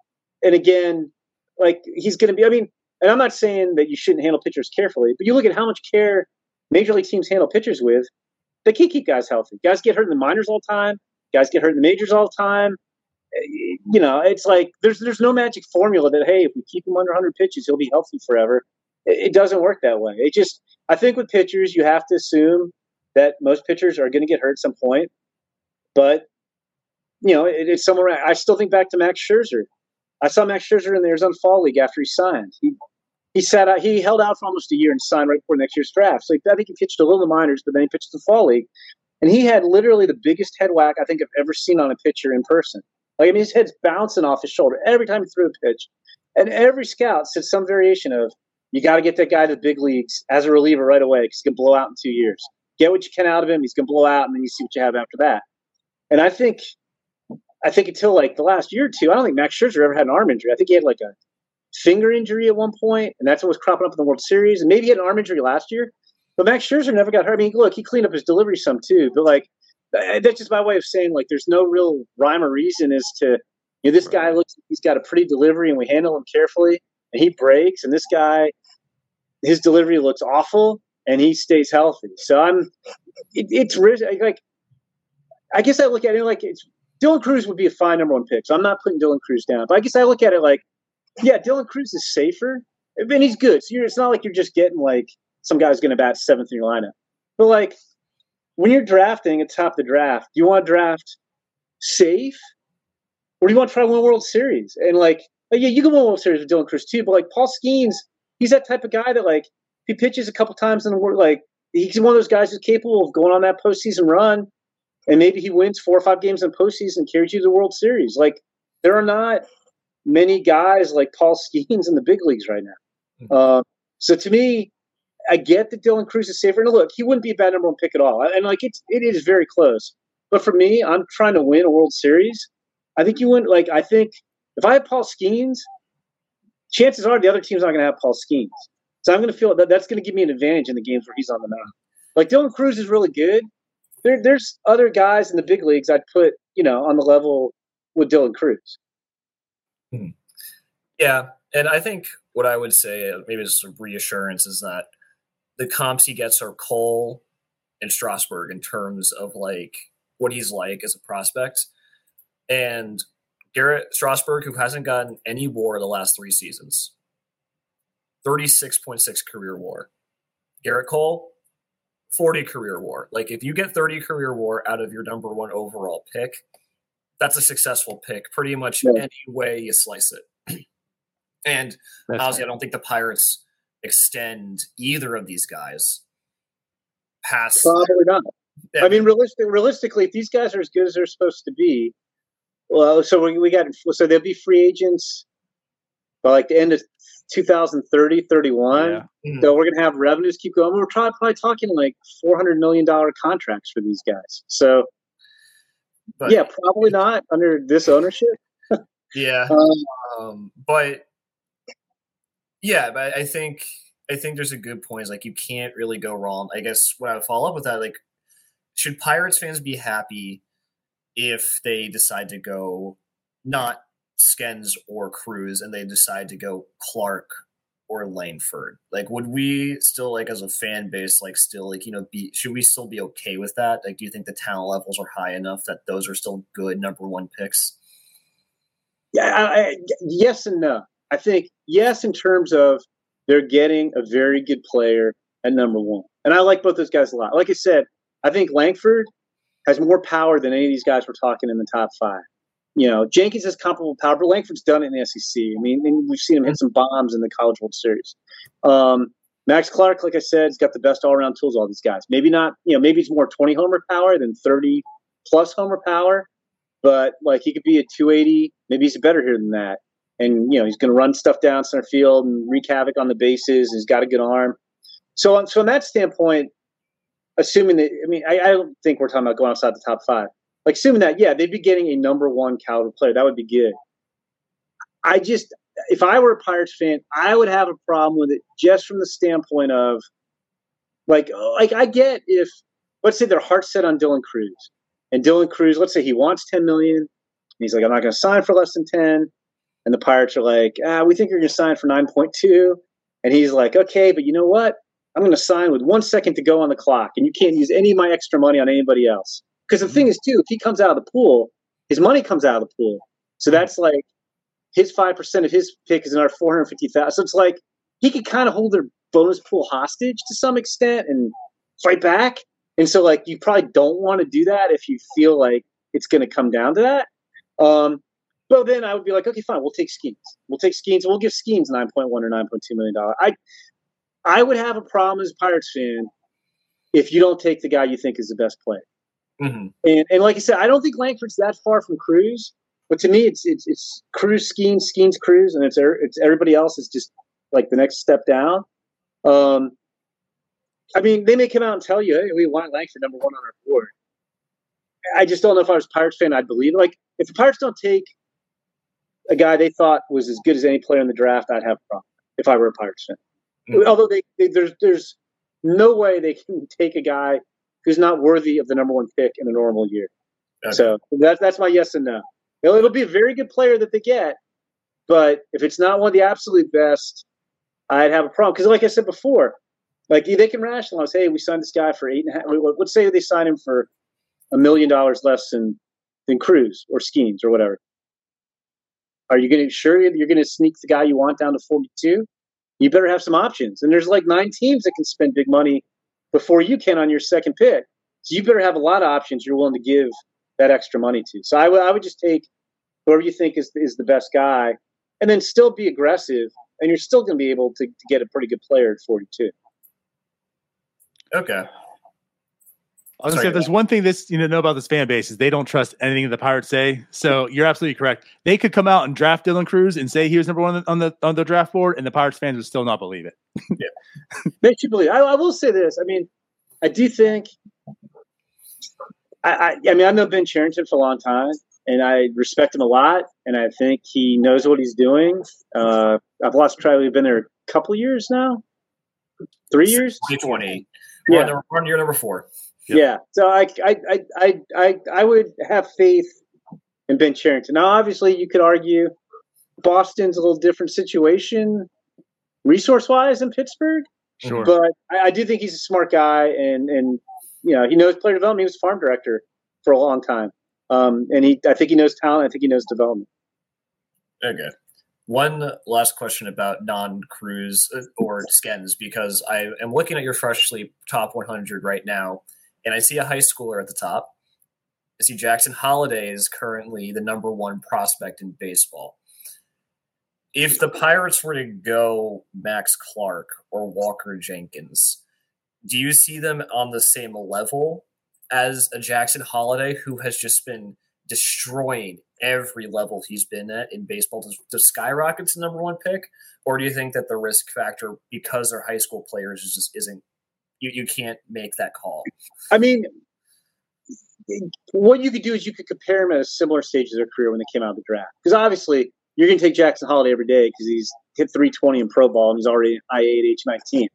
and again, like he's going to be. I mean, and I'm not saying that you shouldn't handle pitchers carefully, but you look at how much care major league teams handle pitchers with. They can't keep guys healthy. Guys get hurt in the minors all the time. Guys get hurt in the majors all the time. You know, it's like there's there's no magic formula that, hey, if we keep him under one hundred pitches, he'll be healthy forever. It, it doesn't work that way. It just – I think with pitchers, you have to assume that most pitchers are going to get hurt at some point. But, you know, it, it's somewhere – I still think back to Max Scherzer. I saw Max Scherzer in the Arizona Fall League after he signed. He He sat out. He held out for almost a year and signed right before next year's draft. So I think he pitched a little in the minors, but then he pitched the fall league, and he had literally the biggest head whack I think I've ever seen on a pitcher in person. Like I mean, his head's bouncing off his shoulder every time he threw a pitch, and every scout said some variation of "You got to get that guy to the big leagues as a reliever right away because he's gonna blow out in two years. Get what you can out of him. He's gonna blow out, and then you see what you have after that." And I think, I think until like the last year or two, I don't think Max Scherzer ever had an arm injury. I think he had like a finger injury at one point, and that's what was cropping up in the World Series. And maybe he had an arm injury last year, but Max Scherzer never got hurt. I mean, look, he cleaned up his delivery some too, but like that's just my way of saying like there's no real rhyme or reason as to you know this guy looks like he's got a pretty delivery and we handle him carefully and he breaks, and this guy his delivery looks awful and he stays healthy. So I'm it, it's like I guess I look at it like it's Dylan Crews would be a fine number one pick. So I'm not putting Dylan Crews down, but I guess I look at it like. Yeah, Dylan Crews is safer, and he's good. So you're, it's not like you're just getting like some guy's going to bat seventh in your lineup. But like when you're drafting at top of the draft, do you want to draft safe, or do you want to try to win a World Series? And like, like yeah, you can win a World Series with Dylan Crews too. But like Paul Skenes, he's that type of guy that like he pitches a couple times in the world. Like he's one of those guys who's capable of going on that postseason run, and maybe he wins four or five games in postseason and carries you to the World Series. Like there are not. Many guys like Paul Skenes in the big leagues right now. Uh, so to me, I get that Dylan Crews is safer. And look, he wouldn't be a bad number one pick at all. And like it's it is very close. But for me, I'm trying to win a World Series. I think you wouldn't like I think if I had Paul Skenes, chances are the other team's not going to have Paul Skenes. So I'm going to feel that that's going to give me an advantage in the games where he's on the mound. Like Dylan Crews is really good. There, there's other guys in the big leagues I'd put you know on the level with Dylan Crews. Hmm. Yeah, and I think what I would say, maybe just some reassurance, is that the comps he gets are Cole and Strasburg in terms of like what he's like as a prospect. And Gerrit Strasburg, who hasn't gotten any W A R the last three seasons, thirty-six point six career W A R. Gerrit Cole, forty career W A R. Like if you get thirty career W A R out of your number one overall pick, that's a successful pick pretty much yeah. any way you slice it. And that's obviously, right. I don't think the Pirates extend either of these guys past. Probably not. Yeah. I mean, realistic, realistically, if these guys are as good as they're supposed to be, well, so we, we got so they'll be free agents by like the end of two thousand thirty, thirty-one. Yeah. Mm-hmm. So we're going to have revenues keep going. We're probably, probably talking like four hundred million dollars contracts for these guys. So, But, yeah, probably not under this ownership. yeah, um, um, but yeah, but I think I think there's a good point. It's like you can't really go wrong. I guess what I would follow up with that, like, should Pirates fans be happy if they decide to go not Skenes or Crews, and they decide to go Clark or Langford? Like, would we still like as a fan base, like still like, you know, be, should we still be okay with that? Like, do you think the talent levels are high enough that those are still good number one picks? Yeah. I, I, yes and no. I think yes, in terms of they're getting a very good player at number one. And I like both those guys a lot. Like I said, I think Langford has more power than any of these guys we're talking in the top five. You know, Jenkins has comparable power, but Langford's done it in the S E C. I mean, we've seen him hit some bombs in the College World Series. Um, Max Clark, like I said, has got the best all-around tools of all these guys. Maybe not, you know, maybe it's more twenty-homer power than thirty-plus homer power, but, like, he could be a two eighty. Maybe he's better here than that. And, you know, he's going to run stuff down center field and wreak havoc on the bases. He's got a good arm. So, so from that standpoint, assuming that – I mean, I, I don't think we're talking about going outside the top five. Like, assuming that, yeah, they'd be getting a number one caliber player. That would be good. I just – if I were a Pirates fan, I would have a problem with it just from the standpoint of, like, like I get if – let's say their heart's set on Dylan Crews. And Dylan Crews, let's say he wants ten million dollars. And he's like, I'm not going to sign for less than ten. And the Pirates are like, ah, we think you're going to sign for nine point two. And he's like, okay, but you know what? I'm going to sign with one second to go on the clock, and you can't use any of my extra money on anybody else. Because the thing is, too, if he comes out of the pool, his money comes out of the pool. So that's like his five percent of his pick is another four hundred fifty thousand dollars. So it's like he could kind of hold their bonus pool hostage to some extent and fight back. And so, like, you probably don't want to do that if you feel like it's going to come down to that. Um, Well, then I would be like, okay, fine, we'll take Skenes. We'll take Skenes. We'll give Skenes nine point one or nine point two million dollars. I I would have a problem as a Pirates fan if you don't take the guy you think is the best player. Mm-hmm. And and like I said, I don't think Langford's that far from Crews. But to me, it's it's, it's Crews, Skenes, Skenes, Crews, and it's it's everybody else is just like the next step down. Um, I mean, they may come out and tell you, hey, we want Langford number one on our board. I just don't know if I was a Pirates fan, I'd believe it. Like, if the Pirates don't take a guy they thought was as good as any player in the draft, I'd have a problem if I were a Pirates fan. Mm-hmm. Although they, they, there's there's no way they can take a guy who's not worthy of the number one pick in a normal year. Okay. So that, that's my yes and no. It'll, it'll be a very good player that they get, but if it's not one of the absolute best, I'd have a problem. Because like I said before, like they can rationalize, hey, we signed this guy for eight and a half. Let's say they sign him for a million dollars less than, than Crews or Skenes or whatever. Are you going to sure you're going to sneak the guy you want down to forty-two? You better have some options. And there's like nine teams that can spend big money before you can on your second pick. So you better have a lot of options you're willing to give that extra money to. So I, w- I would just take whoever you think is, is the best guy and then still be aggressive. And you're still going to be able to, to get a pretty good player at forty-two. Okay. I was going to say, if there's one thing this you know about this fan base is they don't trust anything the Pirates say. So you're absolutely correct. They could come out and draft Dylan Crews and say he was number one on the on the, on the draft board, and the Pirates fans would still not believe it. Yeah, they should believe it. I, I will say this. I mean, I do think I, – I, I mean, I've known Ben Cherington for a long time, and I respect him a lot, and I think he knows what he's doing. Uh, I've lost track. We've been there a couple of years now, three years? twenty twenty. Yeah. We're on year number four. Yep. Yeah, so I, I I I I would have faith in Ben Cherington. Now, obviously, you could argue Boston's a little different situation resource-wise than Pittsburgh. Sure, but I, I do think he's a smart guy, and and you know he knows player development. He was farm director for a long time, um, and he I think he knows talent. I think he knows development. Okay. One last question about non-Crews or Skenes, because I am looking at your freshly top one hundred right now. And I see a high schooler at the top. I see Jackson Holliday is currently the number one prospect in baseball. If the Pirates were to go Max Clark or Walker Jenkins, do you see them on the same level as a Jackson Holliday who has just been destroying every level he's been at in baseball to, to skyrocket to number one pick? Or do you think that the risk factor, because they're high school players, just isn't You you can't make that call? I mean, what you could do is you could compare him at a similar stage of their career when they came out of the draft. Because obviously, you're going to take Jackson Holliday every day because he's hit three twenty in pro ball and he's already I eight, H nineteen.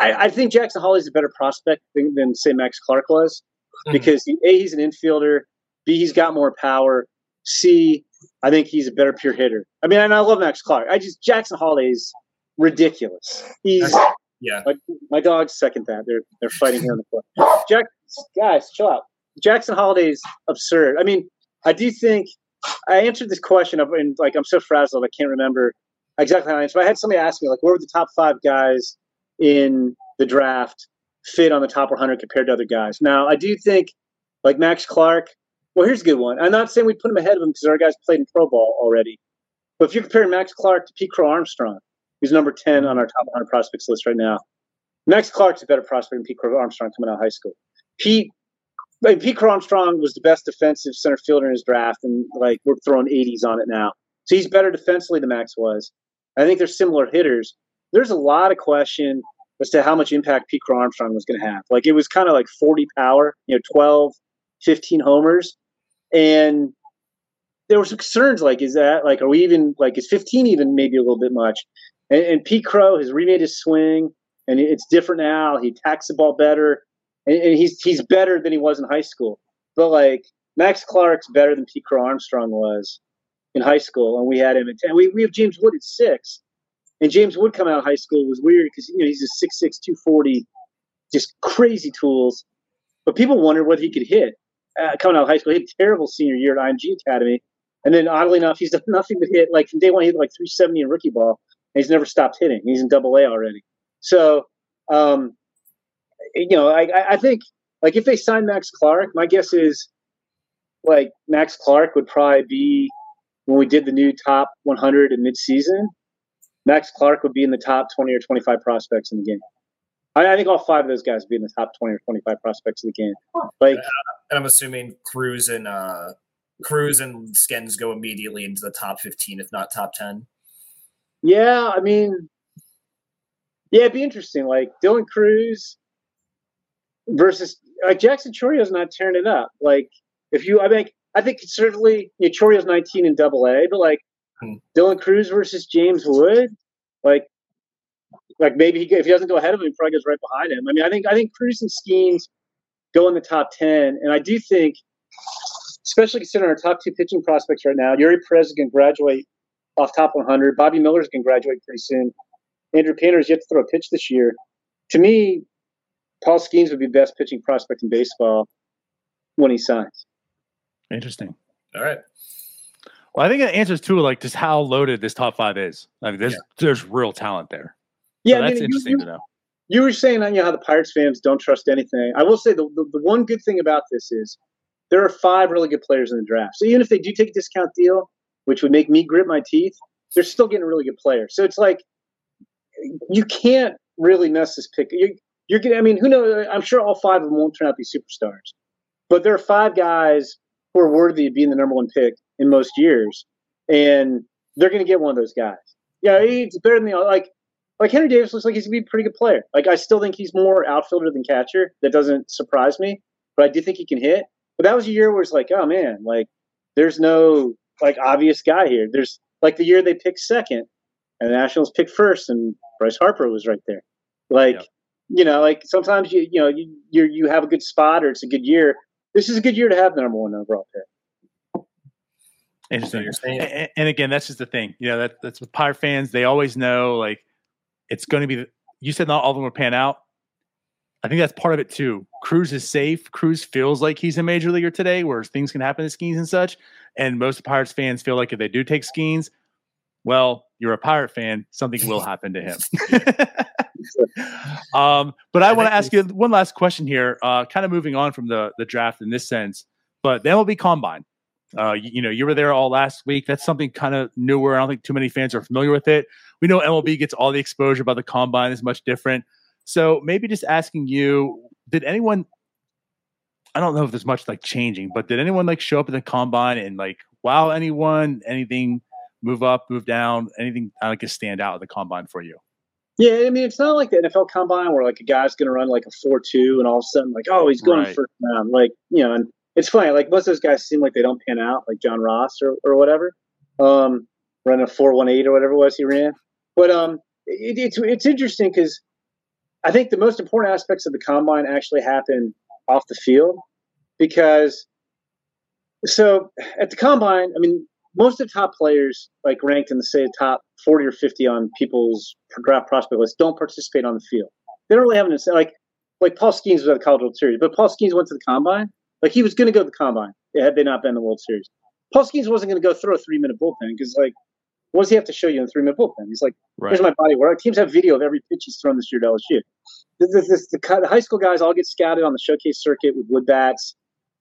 I, I think Jackson Holliday's a better prospect than, than say, Max Clark was mm-hmm. because, he, A, he's an infielder. B, he's got more power. C, I think he's a better pure hitter. I mean, and I love Max Clark. I just Jackson Holliday's ridiculous. He's... Yeah, my, my dogs second that. They're they're fighting here on the floor. Jack, guys, chill out. Jackson Holiday's absurd. I mean, I do think I answered this question, and like I'm so frazzled, I can't remember exactly how I answered. But I had somebody ask me like, where were the top five guys in the draft fit on the top one hundred compared to other guys? Now, I do think like Max Clark. Well, here's a good one. I'm not saying we put him ahead of him because our guys played in pro ball already. But if you're comparing Max Clark to Pete Crow Armstrong, who's number ten on our top one hundred prospects list right now, Max Clark's a better prospect than Pete Crow Armstrong coming out of high school. Pete, I mean, Pete Crow Armstrong was the best defensive center fielder in his draft, and like we're throwing eighties on it now. So he's better defensively than Max was. I think they're similar hitters. There's a lot of question as to how much impact Pete Crow Armstrong was going to have. Like it was kind of like forty power, you know, twelve, fifteen homers. And there were some concerns, like, is that, like, are we even, like, is fifteen even maybe a little bit much? And, and Pete Crow has remade his swing, and it's different now. He attacks the ball better, and, and he's he's better than he was in high school. But, like, Max Clark's better than Pete Crow Armstrong was in high school, and we had him at ten. We, we have James Wood at six. And James Wood coming out of high school was weird because, you know, he's a six six, two forty, just crazy tools. But people wondered whether he could hit. Uh, coming out of high school, he had a terrible senior year at I M G Academy, and then oddly enough, he's done nothing but hit. Like from day one, he hit like three seventy in rookie ball, and he's never stopped hitting. He's in Double A already. So, um, you know, I, I think like if they sign Max Clark, my guess is like Max Clark would probably be, when we did the new top one hundred in midseason, Max Clark would be in the top twenty or twenty-five prospects in the game. I think all five of those guys would be in the top twenty or twenty-five prospects of the game. Like, and I'm assuming Crews and uh, Crews and Skenes go immediately into the top fifteen, if not top ten. Yeah, I mean, yeah, it'd be interesting. Like Dylan Crews versus like Jackson Chorio's not tearing it up. Like if you, I think, I think conservatively, yeah, Chorio's nineteen in Double A, but like hmm. Dylan Crews versus James Wood, like. Like maybe he, if he doesn't go ahead of him, he probably goes right behind him. I mean, I think I think Crews and Skenes go in the top ten, and I do think, especially considering our top two pitching prospects right now, Yuri Perez is going to graduate off top one hundred. Bobby Miller is going to graduate pretty soon. Andrew Painter is yet to throw a pitch this year. To me, Paul Skenes would be the best pitching prospect in baseball when he signs. Interesting. All right. Well, I think that answers too, like just how loaded this top five is. I mean, there's yeah. there's real talent there. Yeah, so I mean, that's interesting you, you, to know. You were saying, you know, how the Pirates fans don't trust anything. I will say the, the the one good thing about this is there are five really good players in the draft. So even if they do take a discount deal, which would make me grit my teeth, they're still getting a really good player. So it's like you can't really mess this pick. You're, you're getting, I mean, who knows? I'm sure all five of them won't turn out to be superstars. But there are five guys who are worthy of being the number one pick in most years, and they're going to get one of those guys. Yeah, it's better than the like. Like, Henry Davis looks like he's going to be a pretty good player. Like, I still think he's more outfielder than catcher. That doesn't surprise me, but I do think he can hit. But that was a year where it's like, oh, man, like, there's no, like, obvious guy here. There's, like, the year they picked second, and the Nationals picked first, and Bryce Harper was right there. Like, yeah. you know, like, sometimes, you you know, you you you have a good spot or it's a good year. This is a good year to have the number one overall pick. Interesting. And, and, again, that's just the thing. You know, that, that's with Pirate fans. They always know, like, it's going to be – you said not all of them will pan out. I think that's part of it too. Crews is safe. Crews feels like he's a major leaguer today where things can happen to Skenes and such. And most Pirates fans feel like if they do take Skenes, well, you're a Pirate fan. Something will happen to him. um, but I want to ask you one last question here, uh, kind of moving on from the, the draft in this sense. But the M L B Combine. Uh, you, you know, you were there all last week. That's something kind of newer. I don't think too many fans are familiar with it. We know M L B gets all the exposure, but the combine is much different. So maybe just asking you, did anyone, I don't know if there's much like changing, but did anyone like show up at the combine and like, wow, anyone, anything move up, move down, anything I like stand out at the combine for you? Yeah. I mean, it's not like the N F L combine where like a guy's going to run like a four, two and all of a sudden like, oh, he's going right. first round. Like, you know, and, it's funny, like most of those guys seem like they don't pan out, like John Ross or, or whatever, um, running a four one eight or whatever it was he ran. But um, it, it's it's interesting because I think the most important aspects of the combine actually happen off the field because so at the combine, I mean, most of the top players like ranked in the say top forty or fifty on people's draft prospect list don't participate on the field. They don't really have an incentive. Like like Paul Skenes was at the College World Series, but Paul Skenes went to the combine. Like, he was going to go to the combine had they not been in the World Series. Paul Skenes wasn't going to go throw a three-minute bullpen because, like, what does he have to show you in a three-minute bullpen? He's like, right. here's my body work. Teams have video of every pitch he's thrown this year at L S U. The, the, the, the high school guys all get scouted on the showcase circuit with wood bats.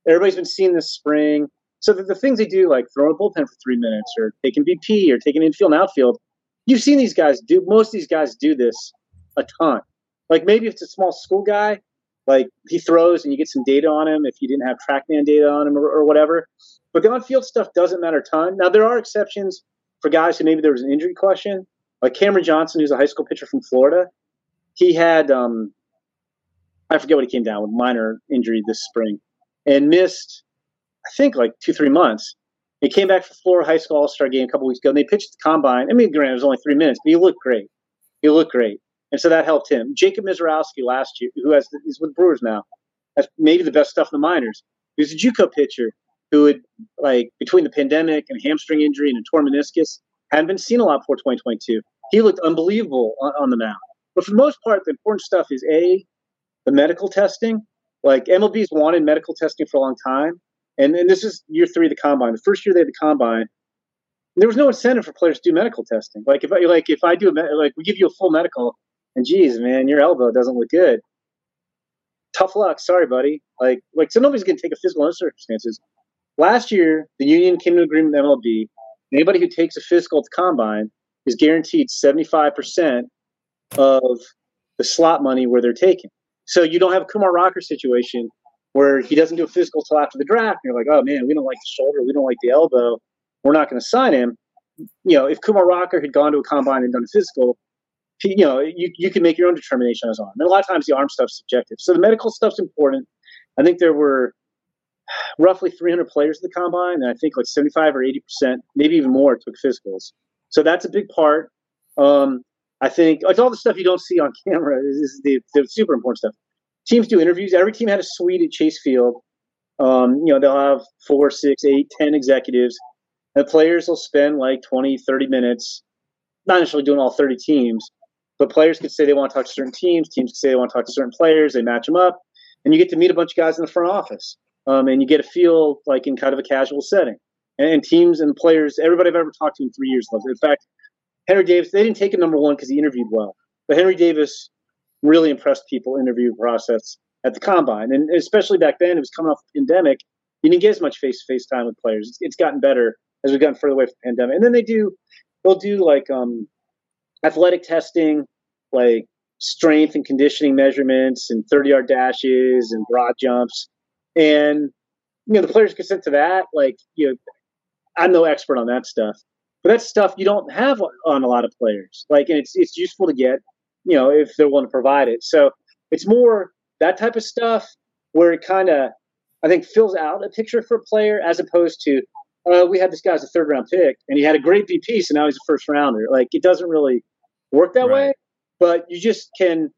everybody's been seen this spring. So that the things they do, like throwing a bullpen for three minutes or taking B P or taking infield and outfield, you've seen these guys do, most of these guys do this a ton. Like maybe if it's a small school guy, like he throws and you get some data on him if you didn't have TrackMan data on him or, or whatever. But the on-field stuff doesn't matter a ton. Now, there are exceptions for guys who maybe there was an injury question. Like Cameron Johnson, who's a high school pitcher from Florida, he had, um, I forget what he came down with, minor injury this spring, and missed, I think, like two, three months. He came back for Florida High School All-Star game a couple weeks ago, and they pitched the combine. I mean, granted, it was only three minutes, but he looked great. He looked great. And so that helped him. Jacob Mizorowski last year, who has is with Brewers now, that's maybe the best stuff in the minors. He was a JUCO pitcher who had, like, between the pandemic and hamstring injury and a torn meniscus, hadn't been seen a lot before twenty twenty-two. He looked unbelievable on, on the mound. But for the most part, the important stuff is, A, the medical testing. Like, M L B's wanted medical testing for a long time. And then this is year three of the Combine. The first year they had the Combine, there was no incentive for players to do medical testing. Like, if I, like, if I do a – like, we give you a full medical, and, geez, man, your elbow doesn't look good. Tough luck. Sorry, buddy. Like, like so nobody's going to take a physical in those circumstances. Last year, the union came to an agreement with M L B. Anybody who takes a physical at the Combine is guaranteed seventy-five percent of the slot money where they're taken. So you don't have a Kumar Rocker situation where he doesn't do a physical till after the draft. And you're like, oh, man, we don't like the shoulder. We don't like the elbow. We're not going to sign him. You know, if Kumar Rocker had gone to a Combine and done a physical, he, you know, you, you can make your own determination on his arm. And a lot of times the arm stuff's subjective. So the medical stuff's important. I think there were roughly three hundred players at the Combine, and I think like seventy-five or eighty percent, maybe even more, took physicals. So that's a big part. Um, I think it's all the stuff you don't see on camera. This is the, the super important stuff. Teams do interviews. Every team had a suite at Chase Field. Um, you know, they'll have four, six, eight, ten executives. And the players will spend like twenty, thirty minutes, not necessarily doing all thirty teams, but players could say they want to talk to certain teams. Teams could say they want to talk to certain players. They match them up. And you get to meet a bunch of guys in the front office. Um, and you get a feel like in kind of a casual setting. And, and teams and players, everybody I've ever talked to in three years loves it. In fact, Henry Davis, they didn't take him number one because he interviewed well. But Henry Davis really impressed people interview process at the Combine. And especially back then, it was coming off the pandemic. You didn't get as much face-to-face time with players. It's, it's gotten better as we've gotten further away from the pandemic. And then they do, they'll do like um, athletic testing, like strength and conditioning measurements and thirty-yard dashes and broad jumps. And, you know, the players consent to that. Like, you know, I'm no expert on that stuff, but that's stuff you don't have on a lot of players. Like, and it's, it's useful to get, you know, if they're willing to provide it. So it's more that type of stuff where it kind of, I think, fills out a picture for a player as opposed to, oh, uh, we had this guy as a third round pick and he had a great B P, so now he's a first rounder. Like, it doesn't really work that right way, but you just can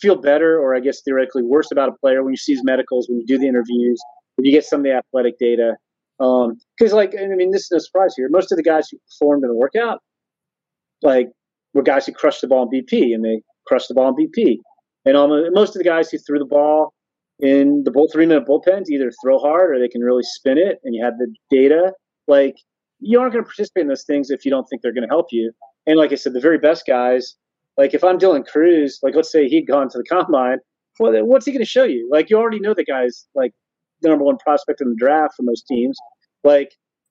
feel better, or I guess theoretically worse, about a player when you see his medicals, when you do the interviews, when you get some of the athletic data. Because, um, like, I mean, this is no surprise here. Most of the guys who performed in a workout, like, were guys who crushed the ball in B P, and they crushed the ball in B P. And almost, most of the guys who threw the ball in the bull, three-minute bullpens either throw hard or they can really spin it, and you have the data. Like, you aren't going to participate in those things if you don't think they're going to help you. And like I said, the very best guys, like if I'm Dylan Crews, like let's say he'd gone to the Combine, well, what's he going to show you? Like, you already know the guy's like the number one prospect in the draft from those teams. Like,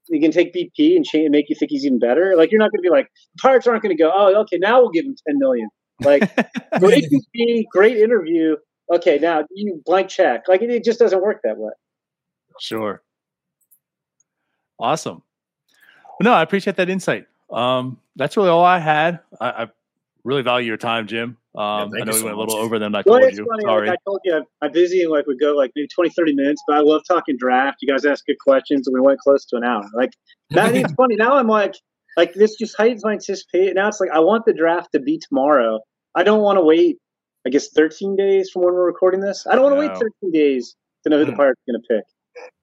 you can take B P and change, make you think he's even better. Like, you're not going to be like, the Pirates aren't going to go, oh, okay, now we'll give him ten million dollars. Like, great B P, great interview. Okay, now you blank check. Like, it, it just doesn't work that way. Sure. Awesome. Well, no, I appreciate that insight. Um, that's really all I had. I, I really value your time, Jim. Um, yeah, I know we went a little over them. I told you. Funny, Sorry. Like I told you I'm, I'm busy and like we go like maybe twenty, thirty minutes, but I love talking draft. You guys ask good questions and we went close to an hour. Like, that is funny. Now I'm like, like this just heightens my anticipation. Now it's like, I want the draft to be tomorrow. I don't want to wait, I guess, thirteen days from when we're recording this. I don't want to no. wait thirteen days to know who the Pirates are going to pick.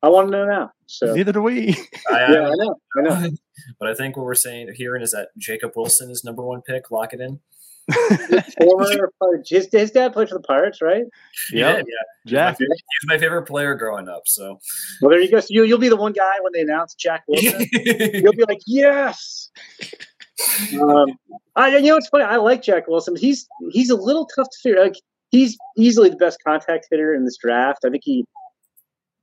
I want to know now. So. Neither do we. I, I, yeah, I know. I know. But I think what we're saying hearing is that Jacob Wilson is number one pick. Lock it in. Former, his, his dad played for the Pirates, right? Yeah, yeah. Jack. He was my favorite player growing up. So, well, there you go. So you, you'll be the one guy when they announce Jack Wilson. You'll be like, yes. Um, I, you know, it's funny. I like Jack Wilson. He's he's a little tough to figure. Like, he's easily the best contact hitter in this draft. I think he.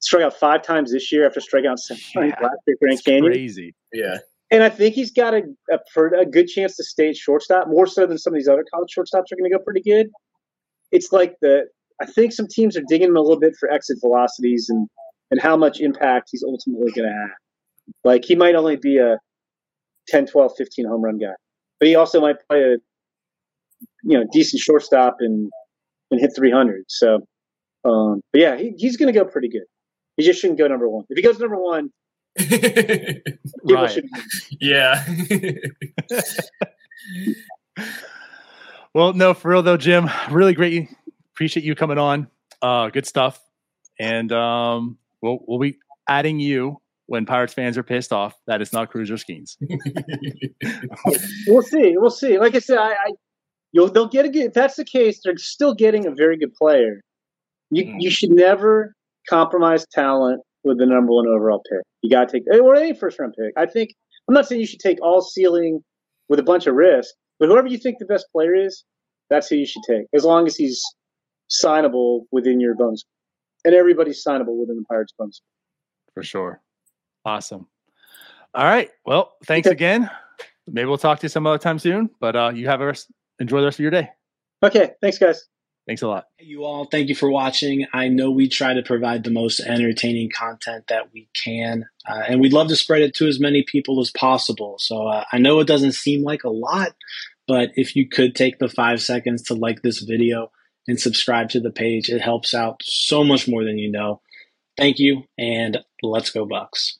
struck out five times this year after striking out seven yeah, times last year for Grand Canyon. Crazy, yeah. And I think he's got a, a a good chance to stay at shortstop, more so than some of these other college shortstops are going to go pretty good. It's like the I think some teams are digging him a little bit for exit velocities and and how much impact he's ultimately going to have. Like he might only be a ten, twelve, fifteen home run guy, but he also might play a you know decent shortstop and and hit three hundred. So. Um, but yeah, he, he's going to go pretty good. He just shouldn't go number one. If he goes number one, people should. Yeah. Well, no, for real though, Jim, really great. Appreciate you coming on. Uh, good stuff. And um, we'll we'll be adding you when Pirates fans are pissed off that it's not Crews or Skenes. We'll see. We'll see. Like I said, I, I you'll they'll get a good. If that's the case, they're still getting a very good player. You you should never compromise talent with the number one overall pick. You got to take or any first round pick. I think I'm not saying you should take all ceiling with a bunch of risk, but whoever you think the best player is, that's who you should take. As long as he's signable within your bonus, and everybody's signable within the Pirates bonus. For sure. Awesome. All right. Well, thanks okay. again. Maybe we'll talk to you some other time soon. But uh, you have a rest, enjoy the rest of your day. Okay. Thanks, guys. Thanks a lot. Hey, you all. Thank you for watching. I know we try to provide the most entertaining content that we can, uh, and we'd love to spread it to as many people as possible. So uh, I know it doesn't seem like a lot, but if you could take the five seconds to like this video and subscribe to the page, it helps out so much more than you know. Thank you, and let's go Bucks.